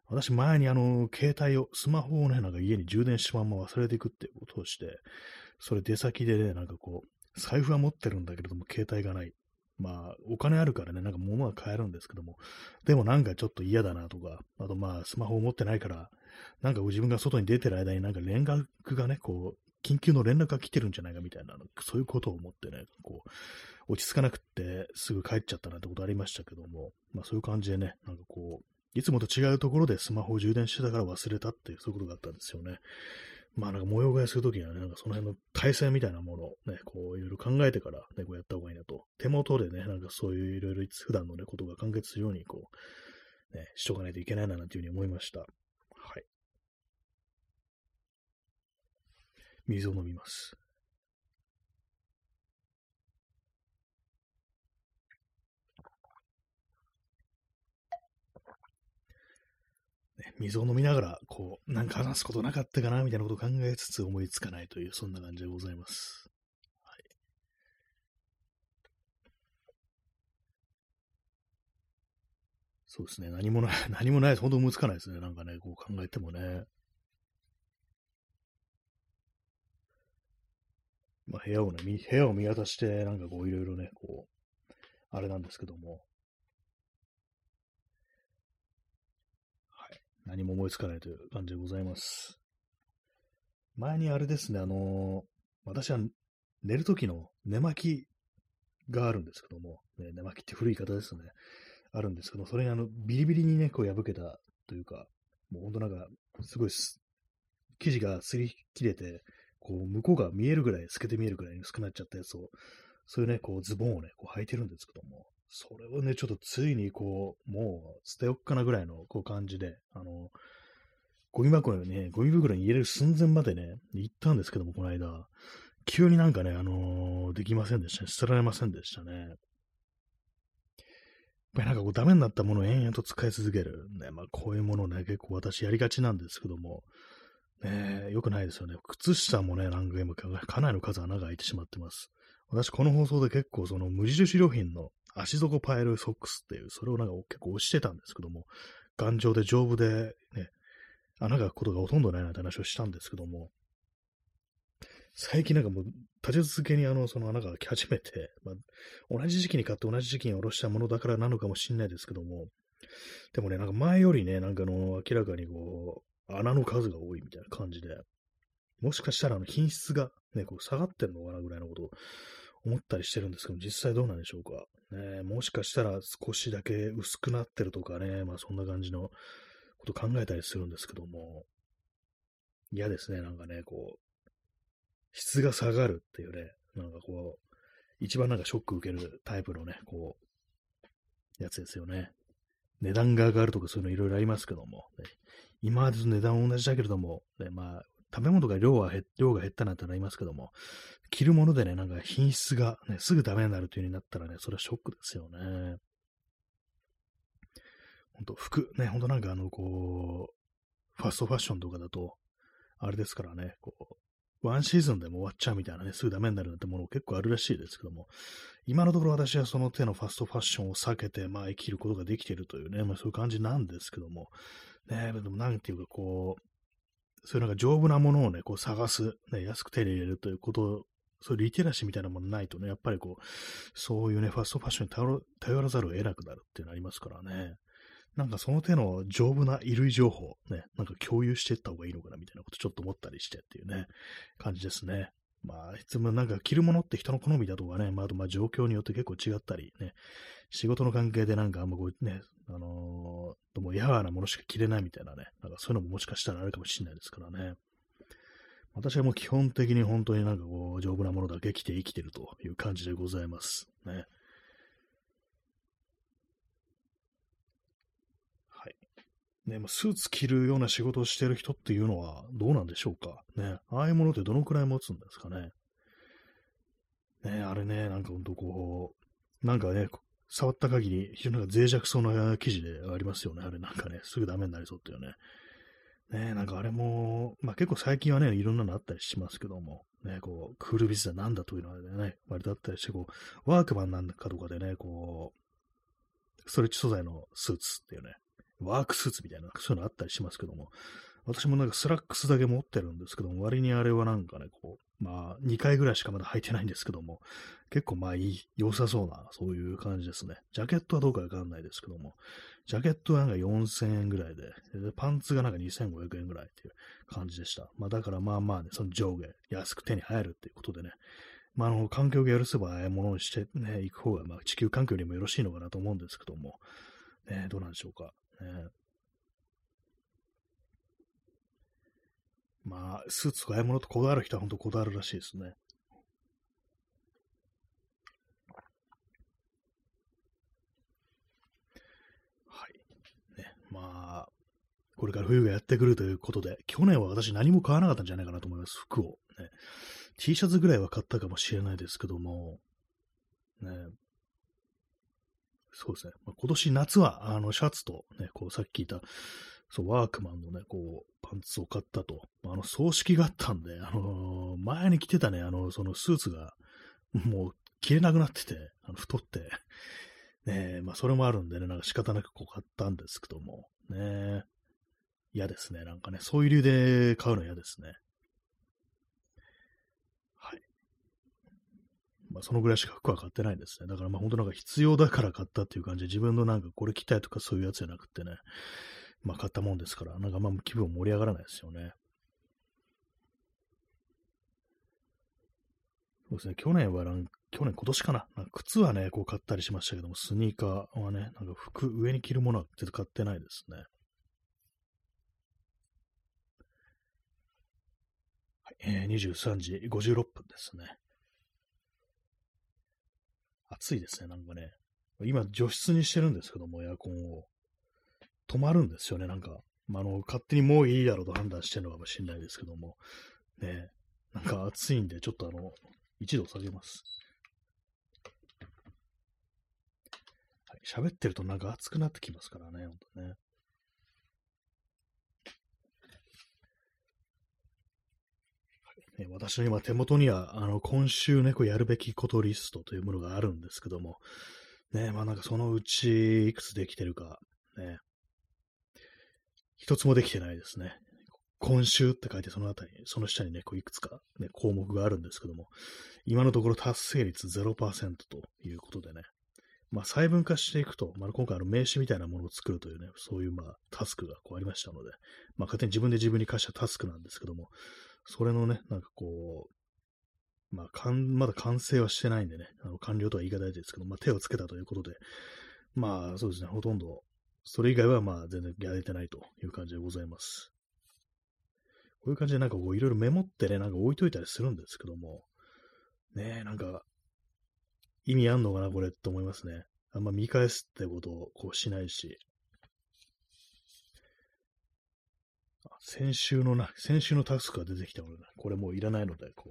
私前に携帯を、スマホをね、なんか家に充電したまんま忘れていくっていうことをして、それ出先でね、なんかこう、財布は持ってるんだけれども携帯がない。まあ、お金あるからね、なんか物は買えるんですけども、でもなんかちょっと嫌だなとか、あとまあスマホを持ってないから、なんか自分が外に出てる間になんか連絡がね、こう、緊急の連絡が来てるんじゃないかみたいな、そういうことを思ってね、こう、落ち着かなくってすぐ帰っちゃったなんてことありましたけども、まあそういう感じでね、なんかこう、いつもと違うところでスマホを充電してたから忘れたっていう、そういうことがあったんですよね。まあなんか模様替えするときにはね、なんかその辺の体制みたいなものをね、こういろいろ考えてからね、こうやった方がいいなと。手元でね、なんかそういういろいろ普段のね、ことが完結するように、こう、ね、しとかないといけないななんていうふうに思いました。はい。水を飲みます。ね、水を飲みながら、こう、なんか話すことなかったかなみたいなことを考えつつ思いつかないという、そんな感じでございます。はい。そうですね。何もないです。本当思いつかないですね。なんかね、こう考えてもね。まあ、部屋を見渡して、なんかこう、いろいろね、こう、あれなんですけども、はい、何も思いつかないという感じでございます。前にあれですね、私は寝るときの寝巻きがあるんですけども、ね、寝巻きって古い言い方ですね、あるんですけど、それにビリビリにね、こう破けたというか、もうほんとなんか、すごい生地が擦り切れて、こう向こうが見えるぐらい、透けて見えるぐらいに薄くなっちゃったやつを、そういうね、こうズボンをね、こう履いてるんですけども、それをね、ちょっとついにこう、もう捨てよっかなぐらいのこう感じで、ゴミ箱にね、ゴミ袋に入れる寸前までね、行ったんですけども、この間、急になんかね、できませんでしたね、捨てられませんでしたね。やっぱりなんかこうダメになったものを延々と使い続ける。ね、まあこういうものをね、結構私やりがちなんですけども、ねえ、よくないですよね。靴下もね、なんか今、かなりの数穴が開いてしまってます。私、この放送で結構、その無印良品の足底パイルソックスっていう、それをなんか結構押してたんですけども、頑丈で丈夫で、ね、穴が開くことがほとんどないなんて話をしたんですけども、最近なんかもう、立て続けにその穴が開き始めて、まあ、同じ時期に買って同じ時期に下ろしたものだからなのかもしれないですけども、でもね、なんか前よりね、なんか明らかにこう、穴の数が多いみたいな感じで、もしかしたら品質がね、こう下がってるのかなぐらいのことを思ったりしてるんですけど、実際どうなんでしょうか。ね、もしかしたら少しだけ薄くなってるとかね、まあそんな感じのこと考えたりするんですけども、嫌ですね、なんかね、こう、質が下がるっていうね、なんかこう、一番なんかショック受けるタイプのね、こう、やつですよね。値段が上がるとかそういうのいろいろありますけども、ね、今はずっと値段同じだけれども、ね、まあ、食べ物が量が減ったなんてなりますけども、着るものでね、なんか品質が、ね、すぐダメになるという風になったらね、それはショックですよね。ほんと、服、ね、ほんとなんかファストファッションとかだと、あれですからね、こう、ワンシーズンでも終わっちゃうみたいなね、すぐダメになるなんてもの結構あるらしいですけども、今のところ私はその手のファストファッションを避けて、まあ生きることができているというね、まあそういう感じなんですけども、ね、でもなんていうかこう、そういうなんか丈夫なものをね、こう探す、ね、安く手に入れるということを、そういうリテラシーみたいなものないとね、やっぱりこう、そういうね、ファストファッションに頼らざるを得なくなるっていうのありますからね。なんかその手の丈夫な衣類情報、ね、なんか共有していった方がいいのかなみたいなことちょっと思ったりしてっていうね、感じですね。まあ、いつもなんか着るものって人の好みだとかね、まあ、あとまあ状況によって結構違ったりね、仕事の関係でなんかあんまこうね、でもやわなものしか着れないみたいなね、なんかそういうのももしかしたらあるかもしれないですからね。私はもう基本的に本当になんかこう、丈夫なものだけ着て生きてるという感じでございますね。ね、スーツ着るような仕事をしている人っていうのはどうなんでしょうかね。ああいうものってどのくらい持つんですかね。ね、あれね、なんかほんとこう、なんかね、触った限り非常になんか脆弱そうな生地でありますよね。あれなんかね、すぐダメになりそうっていうね。ね、なんかあれも、まあ結構最近はね、いろんなのあったりしますけども、ね、こう、クールビズだなんだというのはね、割とあったりして、こう、ワークマンなんかとかでね、こう、ストレッチ素材のスーツっていうね、ワークスーツみたいな、そういうのあったりしますけども、私もなんかスラックスだけ持ってるんですけども、割にあれはなんかね、こう、まあ、2回ぐらいしかまだ履いてないんですけども、結構まあいい、良さそうな、そういう感じですね。ジャケットはどうかわかんないですけども、ジャケットはなんか4000円ぐらいで、パンツがなんか2500円ぐらいっていう感じでした。まあだからまあまあね、その上下、安く手に入るっていうことでね、まあ環境が許せばああいうものをしてね、行く方が、まあ地球環境にもよろしいのかなと思うんですけども、どうなんでしょうか。まあ、スーツとかああいうものとこだわる人は本当こだわるらしいですね。はい。ね、まあ、これから冬がやってくるということで、去年は私何も買わなかったんじゃないかなと思います、服を。ね、T シャツぐらいは買ったかもしれないですけども、ね、そうですね。まあ、今年夏は、シャツと、ね、こう、さっき言った、そう、ワークマンのね、こう、パンツを買ったと。葬式があったんで、前に着てたね、そのスーツが、もう、着れなくなってて、太って、ね、まあ、それもあるんでね、なんか仕方なくこう買ったんですけども、ね、嫌ですね。なんかね、そういう理由で買うの嫌ですね。まあ、そのぐらいしか服は買ってないですね。だからまあ本当なんか必要だから買ったっていう感じで、自分のなんかこれ着たいとかそういうやつじゃなくてね、まあ買ったもんですから、なんかまあ気分盛り上がらないですよね。そうですね、今年かな。なんか靴はね、こう買ったりしましたけども、スニーカーはね、なんか上に着るものは絶対買ってないですね。はい、23時56分ですね。暑いですね、なんかね。今、除湿にしてるんですけども、エアコンを。止まるんですよね、なんか。まあ、勝手にもういいだろうと判断してるのかもしれないですけども。ね、なんか暑いんで、ちょっと一度下げます。はい、喋ってるとなんか暑くなってきますからね、ほんとね。私の今手元には、今週ね、こうやるべきことリストというものがあるんですけども、ね、まあなんかそのうちいくつできてるか、ね、一つもできてないですね。今週って書いてその下にね、こういくつか、ね、項目があるんですけども、今のところ達成率 0% ということでね、まあ細分化していくと、まあ、今回名刺みたいなものを作るというね、そういうまあタスクがこうありましたので、まあ勝手に自分で自分に課したタスクなんですけども、それのね、なんかこう、まあまだ完成はしてないんでね、完了とは言い方ですけど、まあ手をつけたということで、まあそうですね、ほとんど、それ以外はまあ全然やれてないという感じでございます。こういう感じでなんかこういろいろメモってね、なんか置いといたりするんですけども、ねえ、なんか、意味あんのかな、これって思いますね。あんま見返すってことをこうしないし、先週のタスクが出てきたので、これもういらないので、こう。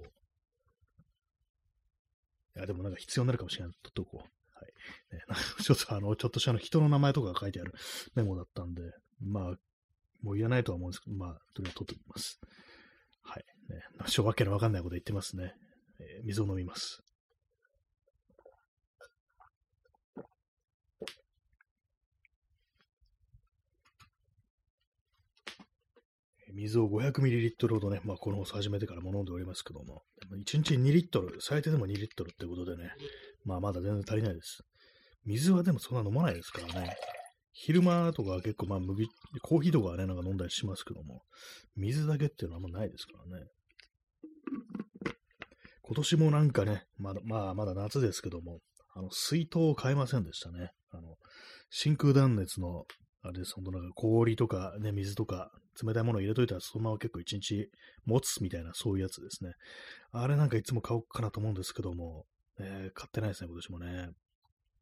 いや、でもなんか必要になるかもしれない。取っとこう。はい。ね、ちょっとした人の名前とかが書いてあるメモだったんで、まあ、もういらないとは思うんですけど、まあ、とりあえず取っておきます。はい。ね、わけのわかんないこと言ってますね。水を飲みます。水を 500ml ほどね、まあ、この放送始めてからも飲んでおりますけども、1日2リットル、最低でも2リットルってことでね、まあまだ全然足りないです。水はでもそんな飲まないですからね、昼間とか結構、まあコーヒーとかはね、なんか飲んだりしますけども、水だけっていうのはあんまないですからね。今年もなんかね、まだ夏ですけども、水筒を買いませんでしたね。真空断熱の、あれです、ほんとなんか氷とかね、水とか、冷たいものを入れといたら、そのまま結構一日持つみたいな、そういうやつですね。あれなんかいつも買おうかなと思うんですけども、買ってないですね、今年もね。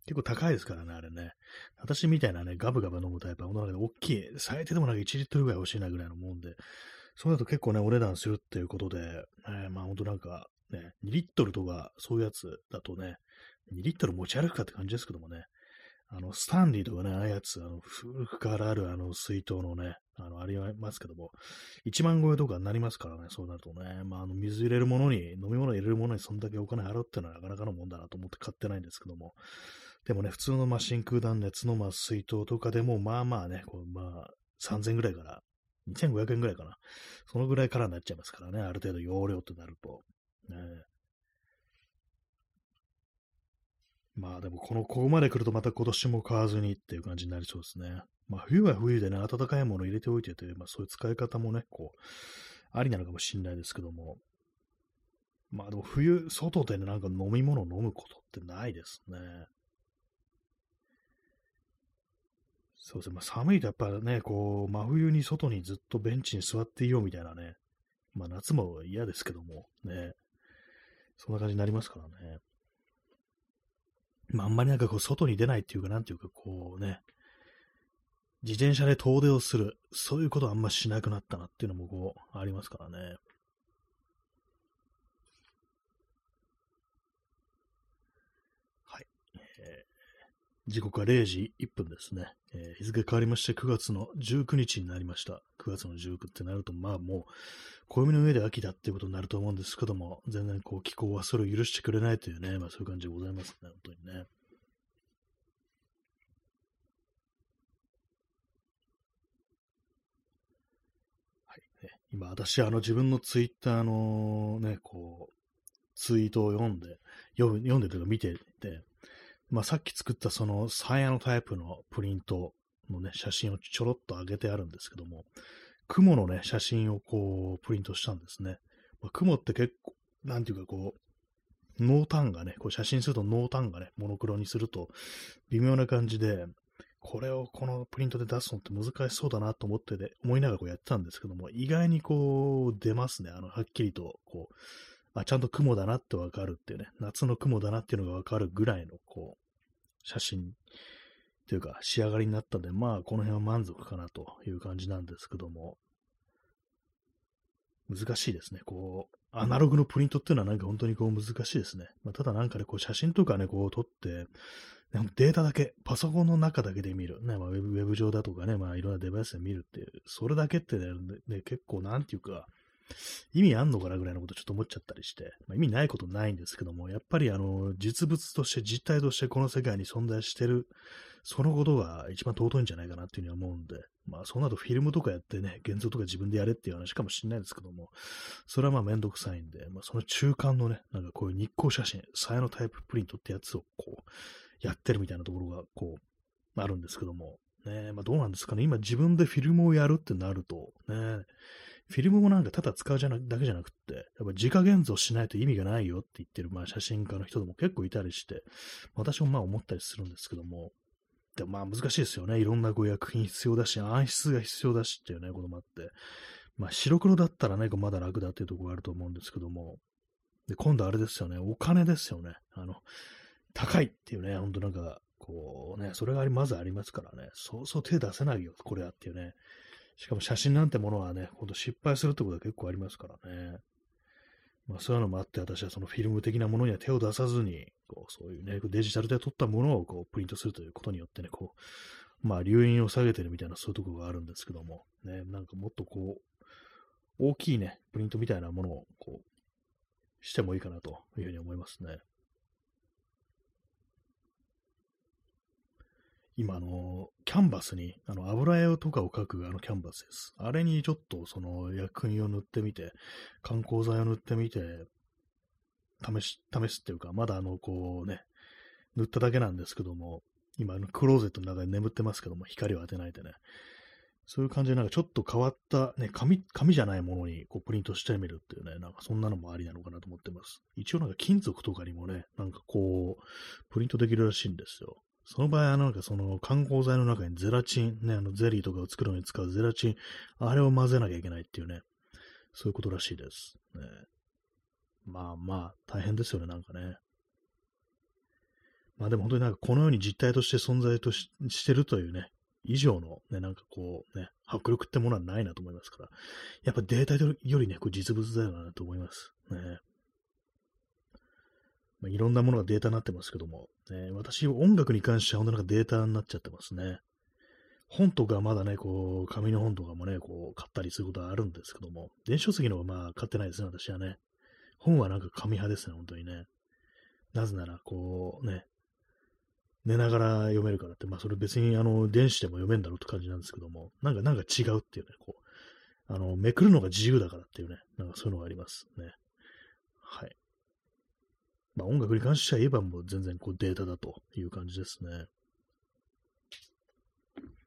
結構高いですからね、あれね。私みたいなね、ガブガブ飲むタイプは、大きい、最低でもなんか1リットルぐらい欲しいなぐらいのもんで、そうだと結構ね、お値段するっていうことで、まあほんとなんか、ね、2リットルとか、そういうやつだとね、2リットル持ち歩くかって感じですけどもね。スタンリーとかね、ああいうやつ、古くからある水筒のね、ありますけども、1万超えとかになりますからね、そうなるとね、まあ、水入れるものに、飲み物入れるものにそんだけお金払うっていうのはなかなかのもんだなと思って買ってないんですけども、でもね、普通のまあ真空断熱のまあ水筒とかでも、まあまあね、こうまあ、3000ぐらいから、2500円ぐらいかな、そのぐらいからになっちゃいますからね、ある程度容量ってなると。ねまあでもここまで来るとまた今年も買わずにっていう感じになりそうですね。まあ冬は冬でね、暖かいものを入れておいてという、まあそういう使い方もね、こう、ありなのかもしれないですけども。まあでも冬、外でね、なんか飲み物を飲むことってないですね。そうですね、まあ寒いとやっぱね、こう、真冬に外にずっとベンチに座っていようみたいなね、まあ夏も嫌ですけども、ね、そんな感じになりますからね。まあ、あんまりなんかこう、外に出ないっていうか、なんていうか、こうね、自転車で遠出をする、そういうことはあんましなくなったなっていうのもこう、ありますからね。はい。時刻は0時1分ですね。日付変わりまして9月の19日になりました。9月の19ってなると、まあもう、暦の上で秋だっていうことになると思うんですけども、全然こう気候はそれを許してくれないというね、まあそういう感じでございますね、本当にね。はい、今、私、自分のツイッターのね、こう、ツイートを読んでというか見てて、まあ、さっき作ったそのサイヤのタイプのプリントのね、写真をちょろっと上げてあるんですけども、雲のね、写真をこう、プリントしたんですね。まあ、雲って結構、なんていうかこう、濃淡がね、こう写真すると濃淡がね、モノクロにすると微妙な感じで、これをこのプリントで出すのって難しそうだなと思いながらこうやってたんですけども、意外にこう、出ますね。はっきりと、こう、あ、ちゃんと雲だなってわかるっていうね、夏の雲だなっていうのがわかるぐらいの、こう、写真というか仕上がりになったんで、まあ、この辺は満足かなという感じなんですけども、難しいですね。こう、アナログのプリントっていうのはなんか本当にこう難しいですね。まあ、ただなんかね、こう写真とかね、こう撮って、データだけ、パソコンの中だけで見る。ね、まあ、ウェブ上だとかね、まあ、いろんなデバイスで見るっていう、それだけってね、結構なんていうか、意味あんのかなぐらいのことちょっと思っちゃったりして、まあ、意味ないことないんですけども、やっぱり実物として実体としてこの世界に存在してる、そのことが一番尊いんじゃないかなっていうふうに思うんで、まあその後フィルムとかやってね、現像とか自分でやれっていう話かもしれないですけども、それはまあめんどくさいんで、まあその中間のね、なんかこういう日光写真、サヤのタイププリントってやつをこう、やってるみたいなところがこう、あるんですけども、ね、まあどうなんですかね、今自分でフィルムをやるってなると、ね、フィルムもなんかただ使うだけじゃなくって、やっぱ自家現像しないと意味がないよって言ってる、まあ、写真家の人でも結構いたりして、私もまあ思ったりするんですけども、でもまあ難しいですよね。いろんなご薬品必要だし、暗室が必要だしっていうね、こともあって、まあ白黒だったらね、まだ楽だっていうところがあると思うんですけども、で、今度あれですよね、お金ですよね。高いっていうね、ほんとなんか、こうね、それがまずありますからね、そうそう手出せないよ、これはっていうね。しかも写真なんてものはね、ほんと失敗するってことは結構ありますからね。まあそういうのもあって、私はそのフィルム的なものには手を出さずに、こうそういうね、デジタルで撮ったものをこうプリントするということによってね、こう、まあ留飲を下げてるみたいなそういうところがあるんですけども、ね、なんかもっとこう、大きいね、プリントみたいなものをこう、してもいいかなというふうに思いますね。今、キャンバスに、油絵とかを描くキャンバスです。あれにちょっと、薬品を塗ってみて、観光剤を塗ってみて、試すっていうか、まだこうね、塗っただけなんですけども、今、クローゼットの中に眠ってますけども、光を当てないでね。そういう感じで、なんかちょっと変わった、ね、紙じゃないものにこうプリントしてみるっていうね、なんかそんなのもありなのかなと思ってます。一応なんか金属とかにもね、なんかこう、プリントできるらしいんですよ。その場合は、なんかその観光剤の中にゼラチン、ね、ゼリーとかを作るのに使うゼラチン、あれを混ぜなきゃいけないっていうね、そういうことらしいです。ね、まあまあ、大変ですよね、なんかね。まあでも本当になんかこのように実体として存在と してるというね、以上のね、なんかこうね、迫力ってものはないなと思いますから、やっぱデータよりね、こう実物だよなと思います。ね、まあ、いろんなものがデータになってますけども、私、音楽に関しては本当なんかデータになっちゃってますね。本とかまだね、こう、紙の本とかもね、こう、買ったりすることはあるんですけども、電子書籍の方がまあ、買ってないですね、私はね。本はなんか紙派ですね、本当にね。なぜなら、こう、ね、寝ながら読めるからって、まあ、それ別に電子でも読めんだろうって感じなんですけども、なんか違うっていうね、こう、めくるのが自由だからっていうね、なんかそういうのがありますね。はい。まあ、音楽に関しては言えばもう全然こうデータだという感じですね。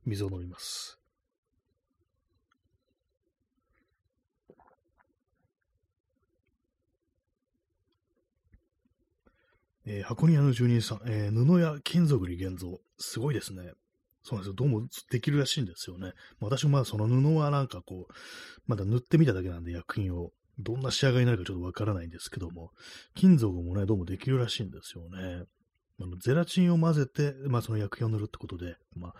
水を飲みます。箱庭の住人さん、布や金属に現像。すごいですね。そうなんですよ。どうもできるらしいんですよね。私もまだその布はなんかこう、まだ塗ってみただけなんで薬品を。どんな仕上がりになるかちょっとわからないんですけども、金属もね、どうもできるらしいんですよね。ゼラチンを混ぜて、まあその薬品を塗るってことで、まあ、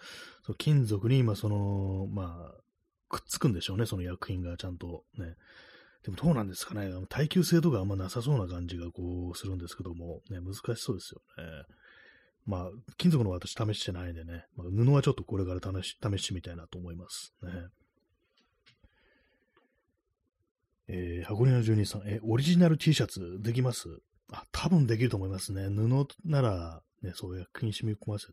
その金属に今その、まあ、くっつくんでしょうね、その薬品がちゃんとね。でもどうなんですかね、耐久性とかあんまなさそうな感じがこうするんですけども、ね、難しそうですよね。まあ、金属の私試してないんでね、まあ、布はちょっとこれから試してみたいなと思いますね。箱庭の住人さん、オリジナル T シャツできます？あ、多分できると思いますね。布なら、ね、そう薬品に染み込ませ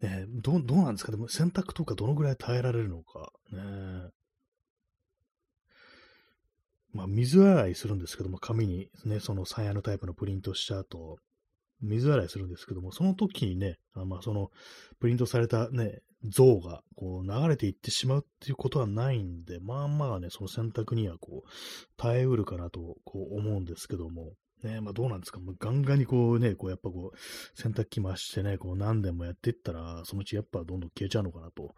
て、ね、どうなんですか？でも洗濯とかどのぐらい耐えられるのか。ね、まあ、水洗いするんですけども、紙に、ね、その山野のタイプのプリントした後、水洗いするんですけども、その時にね、まあ、そのプリントされたね、像がこう流れていってしまうっていうことはないんで、まあまあね、その選択にはこう、耐えうるかなとこう思うんですけども、ね、まあどうなんですか、もうガンガンにこうね、こうやっぱこう、洗濯機回してね、こう何年もやっていったら、そのうちやっぱどんどん消えちゃうのかなと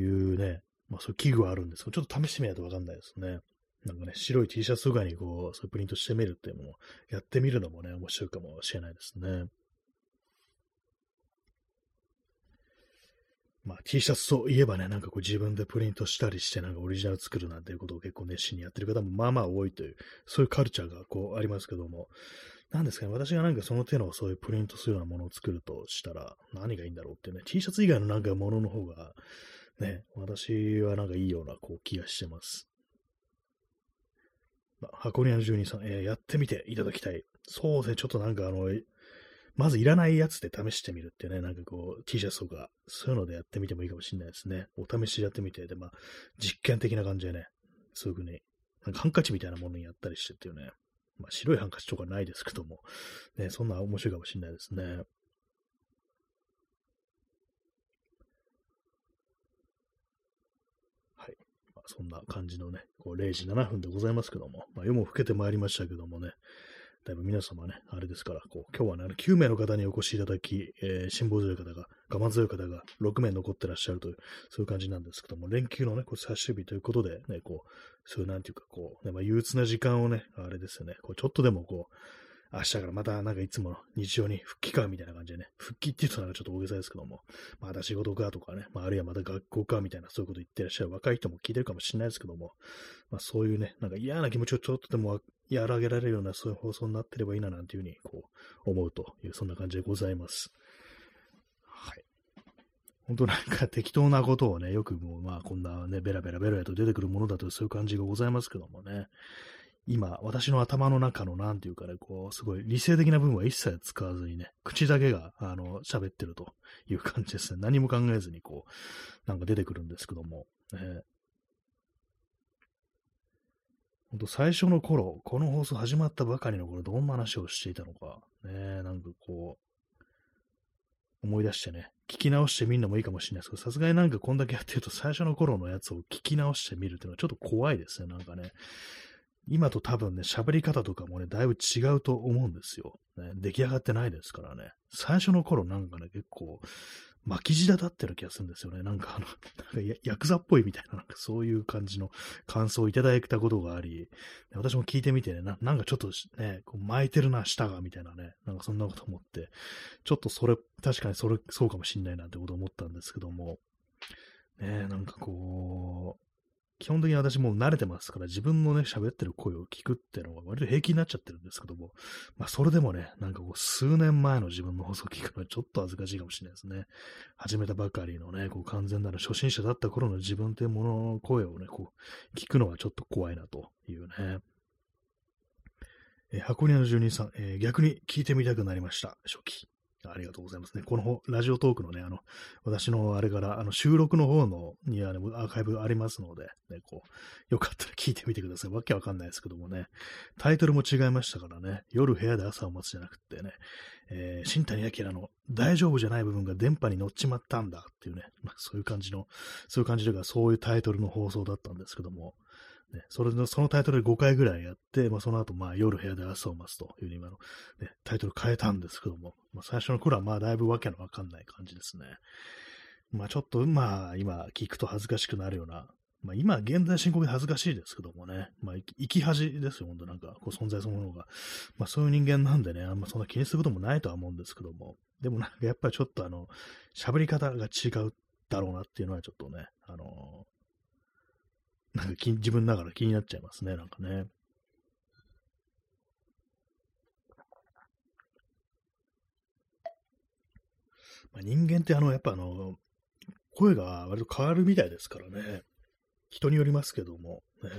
いうね、まあそういう器具はあるんですけど、ちょっと試してみないとわかんないですね。なんかね、白い T シャツとかにこう、そういうプリントしてみるっていうのも、やってみるのもね、面白いかもしれないですね。まあ T シャツといえばね、なんかこう自分でプリントしたりして、なんかオリジナル作るなんていうことを結構熱心にやってる方もまあまあ多いという、そういうカルチャーがこうありますけども、なんですかね、私がなんかその手のそういうプリントするようなものを作るとしたら、何がいいんだろうってね、T シャツ以外のなんかものの方が、ね、私はなんかいいようなこう気がしてます。箱庭の住人さん、やってみていただきたい。そうですね、ちょっとなんかまずいらないやつで試してみるってね、なんかこう、T シャツとか、そういうのでやってみてもいいかもしれないですね。お試しやってみて、で、まあ、実験的な感じでね、そういう風に、なんかハンカチみたいなものにやったりしてっていうね、まあ、白いハンカチとかないですけども、ね、そんな面白いかもしれないですね。そんな感じのね、こう0時7分でございますけども、まあ、夜も更けてまいりましたけどもね、だいぶ皆様ね、あれですから、こう今日はね、9名の方にお越しいただき、辛抱強い方が、我慢強い方が6名残ってらっしゃるという、そういう感じなんですけども、連休のね、こう最終日ということで、ね、こう、そういうなんていうか、こう、ね、まあ、憂鬱な時間をね、あれですよね、こうちょっとでもこう、明日からまたなんかいつもの日常に復帰かみたいな感じでね、復帰っていうとなんかちょっと大げさですけども、また仕事かとかね、まあ、あるいはまた学校かみたいなそういうこと言ってらっしゃる若い人も聞いてるかもしれないですけども、まあ、そういうね、なんか嫌な気持ちをちょっとでも和らげられるようなそういう放送になってればいいななんていうふうにこう思うという、そんな感じでございます。はい。本当なんか適当なことをね、よくもうまあこんなね、ベラベラベラと出てくるものだとそういう感じがございますけどもね、今、私の頭の中のなんていうかね、こう、すごい理性的な部分は一切使わずにね、口だけが、喋ってるという感じですね。何も考えずにこう、なんか出てくるんですけども。本当最初の頃、この放送始まったばかりの頃、どんな話をしていたのか、ね、なんかこう、思い出してね、聞き直してみるのもいいかもしれないですけど、さすがになんかこんだけやってると最初の頃のやつを聞き直してみるっていうのはちょっと怖いですね、なんかね。今と多分ね、喋り方とかもね、だいぶ違うと思うんですよ。ね、出来上がってないですからね。最初の頃なんかね、結構、巻き舌だってる気がするんですよね。なんかヤクザっぽいみたいな、なんかそういう感じの感想をいただいたことがあり、私も聞いてみてね、なんかちょっとね、こう巻いてるな、舌が、みたいなね、なんかそんなこと思って、ちょっとそれ、確かにそれ、そうかもしんないなってことを思ったんですけども、ね、なんかこう、基本的に私もう慣れてますから、自分のね、喋ってる声を聞くっていうのが割と平気になっちゃってるんですけども、まあそれでもね、なんかこう数年前の自分の放送を聞くのはちょっと恥ずかしいかもしれないですね。始めたばかりのね、こう完全なる初心者だった頃の自分というものの声をね、こう聞くのはちょっと怖いなというね。箱庭の住人さん、逆に聞いてみたくなりました。初期。ありがとうございますね。このラジオトークのね、私のあれから、収録の方の、にはね、アーカイブありますので、ね、こう、よかったら聞いてみてください。わけわかんないですけどもね、タイトルも違いましたからね、夜部屋で朝を待つじゃなくてね、新谷明の大丈夫じゃない部分が電波に乗っちまったんだっていうね、まあ、そういう感じの、そういう感じというか、そういうタイトルの放送だったんですけども、ね、そのタイトルで5回ぐらいやって、まあ、その後、まあ、夜部屋で朝を待つという今の、ね、タイトル変えたんですけども、まあ、最初の頃はまあだいぶわけのわかんない感じですね。まあ、ちょっと、まあ、今聞くと恥ずかしくなるような、まあ、今現在進行で恥ずかしいですけどもね、まあ、生き恥ですよ、本当なんか、こう存在そのものが。まあ、そういう人間なんでね、あんまそんな気にすることもないとは思うんですけども、でもなんかやっぱりちょっと喋り方が違うだろうなっていうのはちょっとね、なんか自分ながら気になっちゃいますね、なんかね。まあ、人間ってやっぱ声が割と変わるみたいですからね。人によりますけども、ね、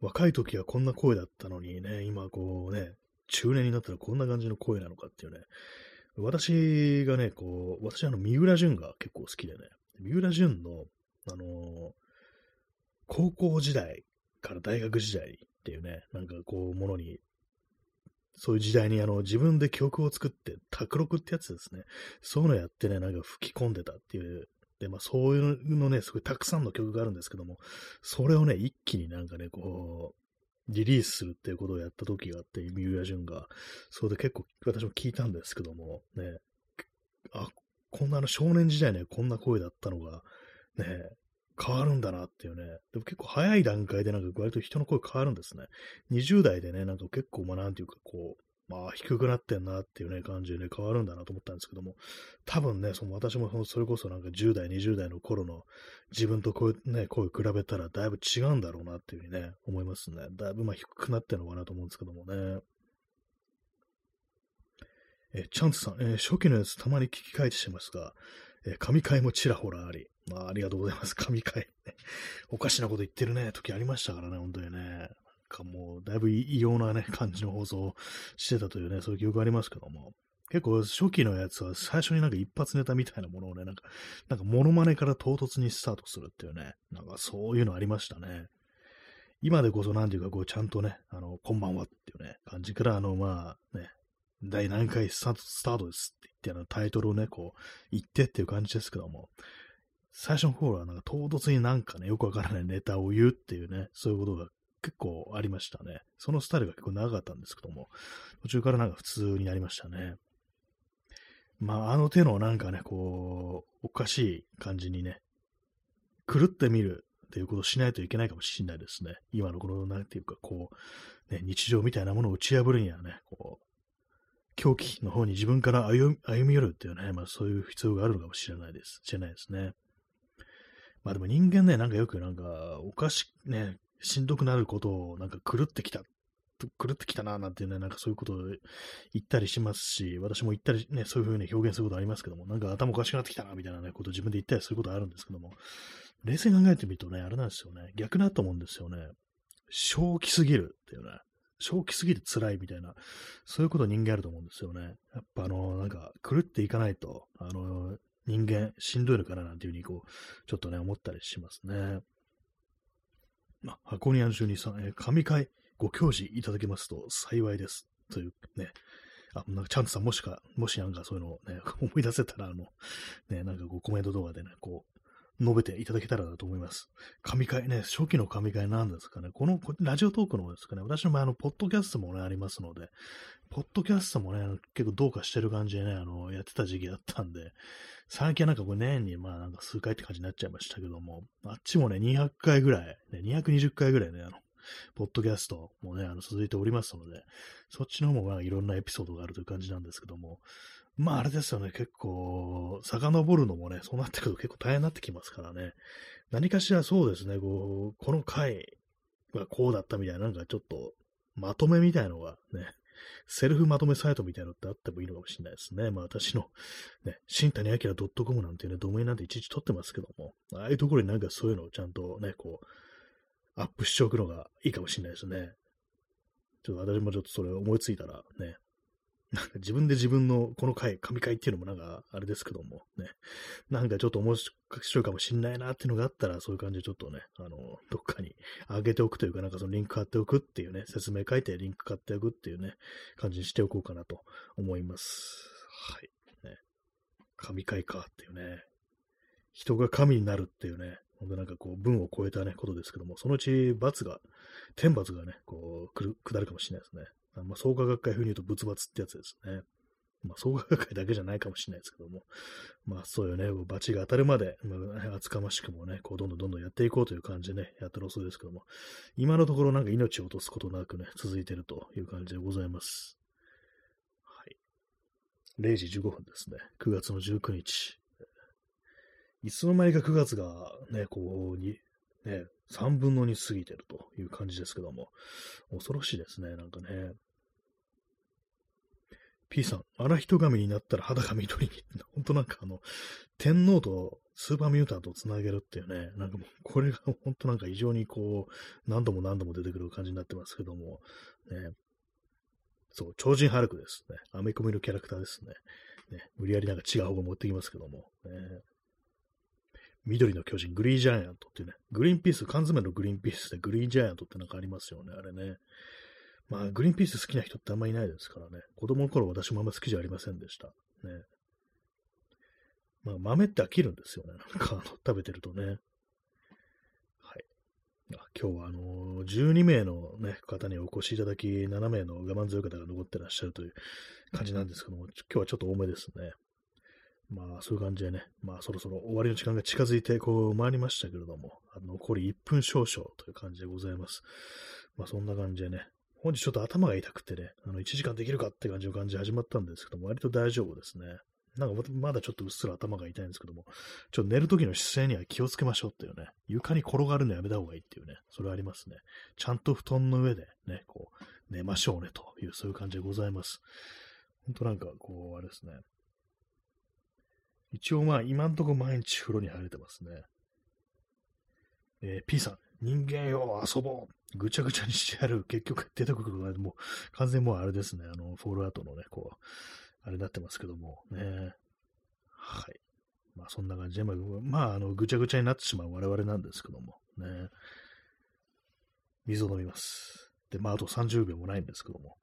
若い時はこんな声だったのにね、今こうね、中年になったらこんな感じの声なのかっていうね。私がね、こう、私三浦淳が結構好きでね、三浦淳の、高校時代から大学時代っていうね、なんかこう、ものに、そういう時代に自分で曲を作って、卓録ってやつですね。そういうのやってね、なんか吹き込んでたっていう。で、まあそういうのね、すごいたくさんの曲があるんですけども、それをね、一気になんかね、こう、リリースするっていうことをやった時があって、三浦淳が。それで結構私も聞いたんですけども、ね、あ、こんな少年時代ね、こんな声だったのが、ね、変わるんだなっていうね。でも結構早い段階でなんか割と人の声変わるんですね。20代でね、なんか結構まあなんていうかこう、まあ低くなってんなっていうね感じでね変わるんだなと思ったんですけども、多分ね、私もそれこそなんか10代、20代の頃の自分と声比べたらだいぶ違うんだろうなっていうふうにね、思いますね。だいぶまあ低くなってるのかなと思うんですけどもね。チャンスさん、初期のやつたまに聞き返してますが、神回もちらほらあり。まあ、ありがとうございます。神回。おかしなこと言ってるね、時ありましたからね、本当にね。なんかもう、だいぶ異様なね、感じの放送をしてたというね、そういう記憶ありますけども。結構、初期のやつは最初になんか一発ネタみたいなものをね、なんかモノマネから唐突にスタートするっていうね、なんかそういうのありましたね。今でこそなんていうか、こう、ちゃんとね、こんばんはっていうね、感じから、まあ、ね、第何回スタートですって言って、タイトルをね、こう、言ってっていう感じですけども、最初の頃はなんか唐突になんかね、よくわからないネタを言うっていうね、そういうことが結構ありましたね。そのスタイルが結構長かったんですけども、途中からなんか普通になりましたね。まあ、手のなんかね、こう、おかしい感じにね、狂ってみるっていうことをしないといけないかもしれないですね。今のこの、なんていうか、こう、ね、日常みたいなものを打ち破るにはね、こう、狂気の方に自分から歩み寄るっていうね、まあそういう必要があるのかもしれないです。ね。まあでも人間ね、なんかよくなんか、おかしくね、しんどくなることをなんか狂ってきたな、なんていうね、なんかそういうことを言ったりしますし、私も言ったりね、そういうふうに表現することありますけども、なんか頭おかしくなってきたな、みたいなね、ことを自分で言ったりすることあるんですけども、冷静に考えてみるとね、あれなんですよね、逆だと思うんですよね。正気すぎるっていうね。正気すぎて辛いみたいな、そういうこと人間あると思うんですよね。やっぱなんか、狂っていかないと、人間しんどいのかななんていうふうにこう、ちょっとね、思ったりしますね。まあ、箱庭の住人さん、神会ご教示いただけますと幸いです。というね、あ、なんかチャンツさんもしなんかそういうのをね、思い出せたら、ね、なんかこうコメント動画でね、こう、述べていただけたらだと思います。神会ね、初期の神会なんですかね。こラジオトークの方ですかね。私の前ポッドキャストもね、ありますので、ポッドキャストもね、結構どうかしてる感じでね、やってた時期だったんで、最近はなんかこれ年に、まあなんか数回って感じになっちゃいましたけども、あっちもね、200回ぐらい、ね、220回ぐらいね、ポッドキャストもね、続いておりますので、そっちの方もまあいろんなエピソードがあるという感じなんですけども、まああれですよね、結構、遡るのもね、そうなってくると結構大変になってきますからね。何かしらそうですね、こう、この回はこうだったみたいな、なんかちょっと、まとめみたいなのがね、セルフまとめサイトみたいなのってあってもいいのかもしれないですね。まあ私の、ね、新谷明 .com なんていうね、ドメインなんていちいち取ってますけども、ああいうところになんかそういうのをちゃんとね、こう、アップしておくのがいいかもしれないですね。ちょっと私もちょっとそれ思いついたらね、なんか自分で自分のこの回、神回っていうのもなんかあれですけどもね、なんかちょっと面白いかもしんないなっていうのがあったら、そういう感じでちょっとね、どっかに上げておくというか、なんかそのリンク貼っておくっていうね、説明書いてリンク貼っておくっていうね、感じにしておこうかなと思います。はい。ね、神回かっていうね、人が神になるっていうね、ほんとなんかこう、文を超えたね、ことですけども、そのうち天罰がね、こう、下るかもしれないですね。まあ、創価学会風に言うと、仏罰ってやつですね。まあ、創価学会だけじゃないかもしれないですけども、まあ、そういうね、罰が当たるまで、まあ、厚かましくもね、こう、どんどんやっていこうという感じでね、やってるそうですけども、今のところなんか命を落とすことなくね、続いてるという感じでございます。はい。0時15分ですね。9月の19日。いつの間にか9月がね、こう、ね、3分の2過ぎてるという感じですけども、恐ろしいですね、なんかね。P さん、荒人神になったら肌が緑に、本当なんか天皇とスーパーミュータントをつなげるっていうね、なんかもう、これが本当なんか異常にこう、何度も出てくる感じになってますけども、ね、そう、超人ハルクですね。アメコミのキャラクターですね。ね、無理やりなんか違う方向持ってきますけども、ね。緑の巨人、グリーンジャイアントっていうね、グリーンピース、缶詰のグリーンピースでグリーンジャイアントってなんかありますよね、あれね。まあ、グリーンピース好きな人ってあんまりいないですからね、子供の頃私もあんま好きじゃありませんでした。ね。まあ、豆って飽きるんですよね、なんか食べてるとね。はい。今日は12名の、ね、方にお越しいただき、7名の我慢強い方が残ってらっしゃるという感じなんですけども、今日はちょっと多めですね。まあ、そういう感じでね、まあ、そろそろ終わりの時間が近づいて、こう、回りましたけれども、残り1分少々という感じでございます。まあ、そんな感じでね、本日ちょっと頭が痛くてね、1時間できるかって感じの感じで始まったんですけども、割と大丈夫ですね。なんか、まだちょっとうっすら頭が痛いんですけども、ちょっと寝るときの姿勢には気をつけましょうっていうね、床に転がるのやめた方がいいっていうね、それはありますね。ちゃんと布団の上でね、こう、寝ましょうねという、そういう感じでございます。ほんとなんか、こう、あれですね。一応まあ、今んとこ毎日風呂に入れてますね。P さん、人間よ、遊ぼう。ぐちゃぐちゃにしてやる。結局、出てくるのは、もう、完全もうあれですね。フォールアウトのね、こう、あれになってますけども、ね。はい。まあ、そんな感じで、まあ、ぐちゃぐちゃになってしまう我々なんですけども、ね。水を飲みます。で、まあ、あと30秒もないんですけども。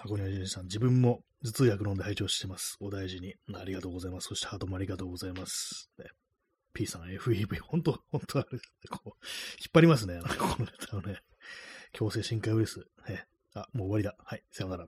箱庭順さん、自分も頭痛薬飲んで拝聴してます。お大事に。ありがとうございます。そしてハートもありがとうございます。ね、P さん、FEV、本当あれですね。こう、引っ張りますね。このネタをね。強制進化ウイルス。ね、あ、もう終わりだ。はい、さよなら。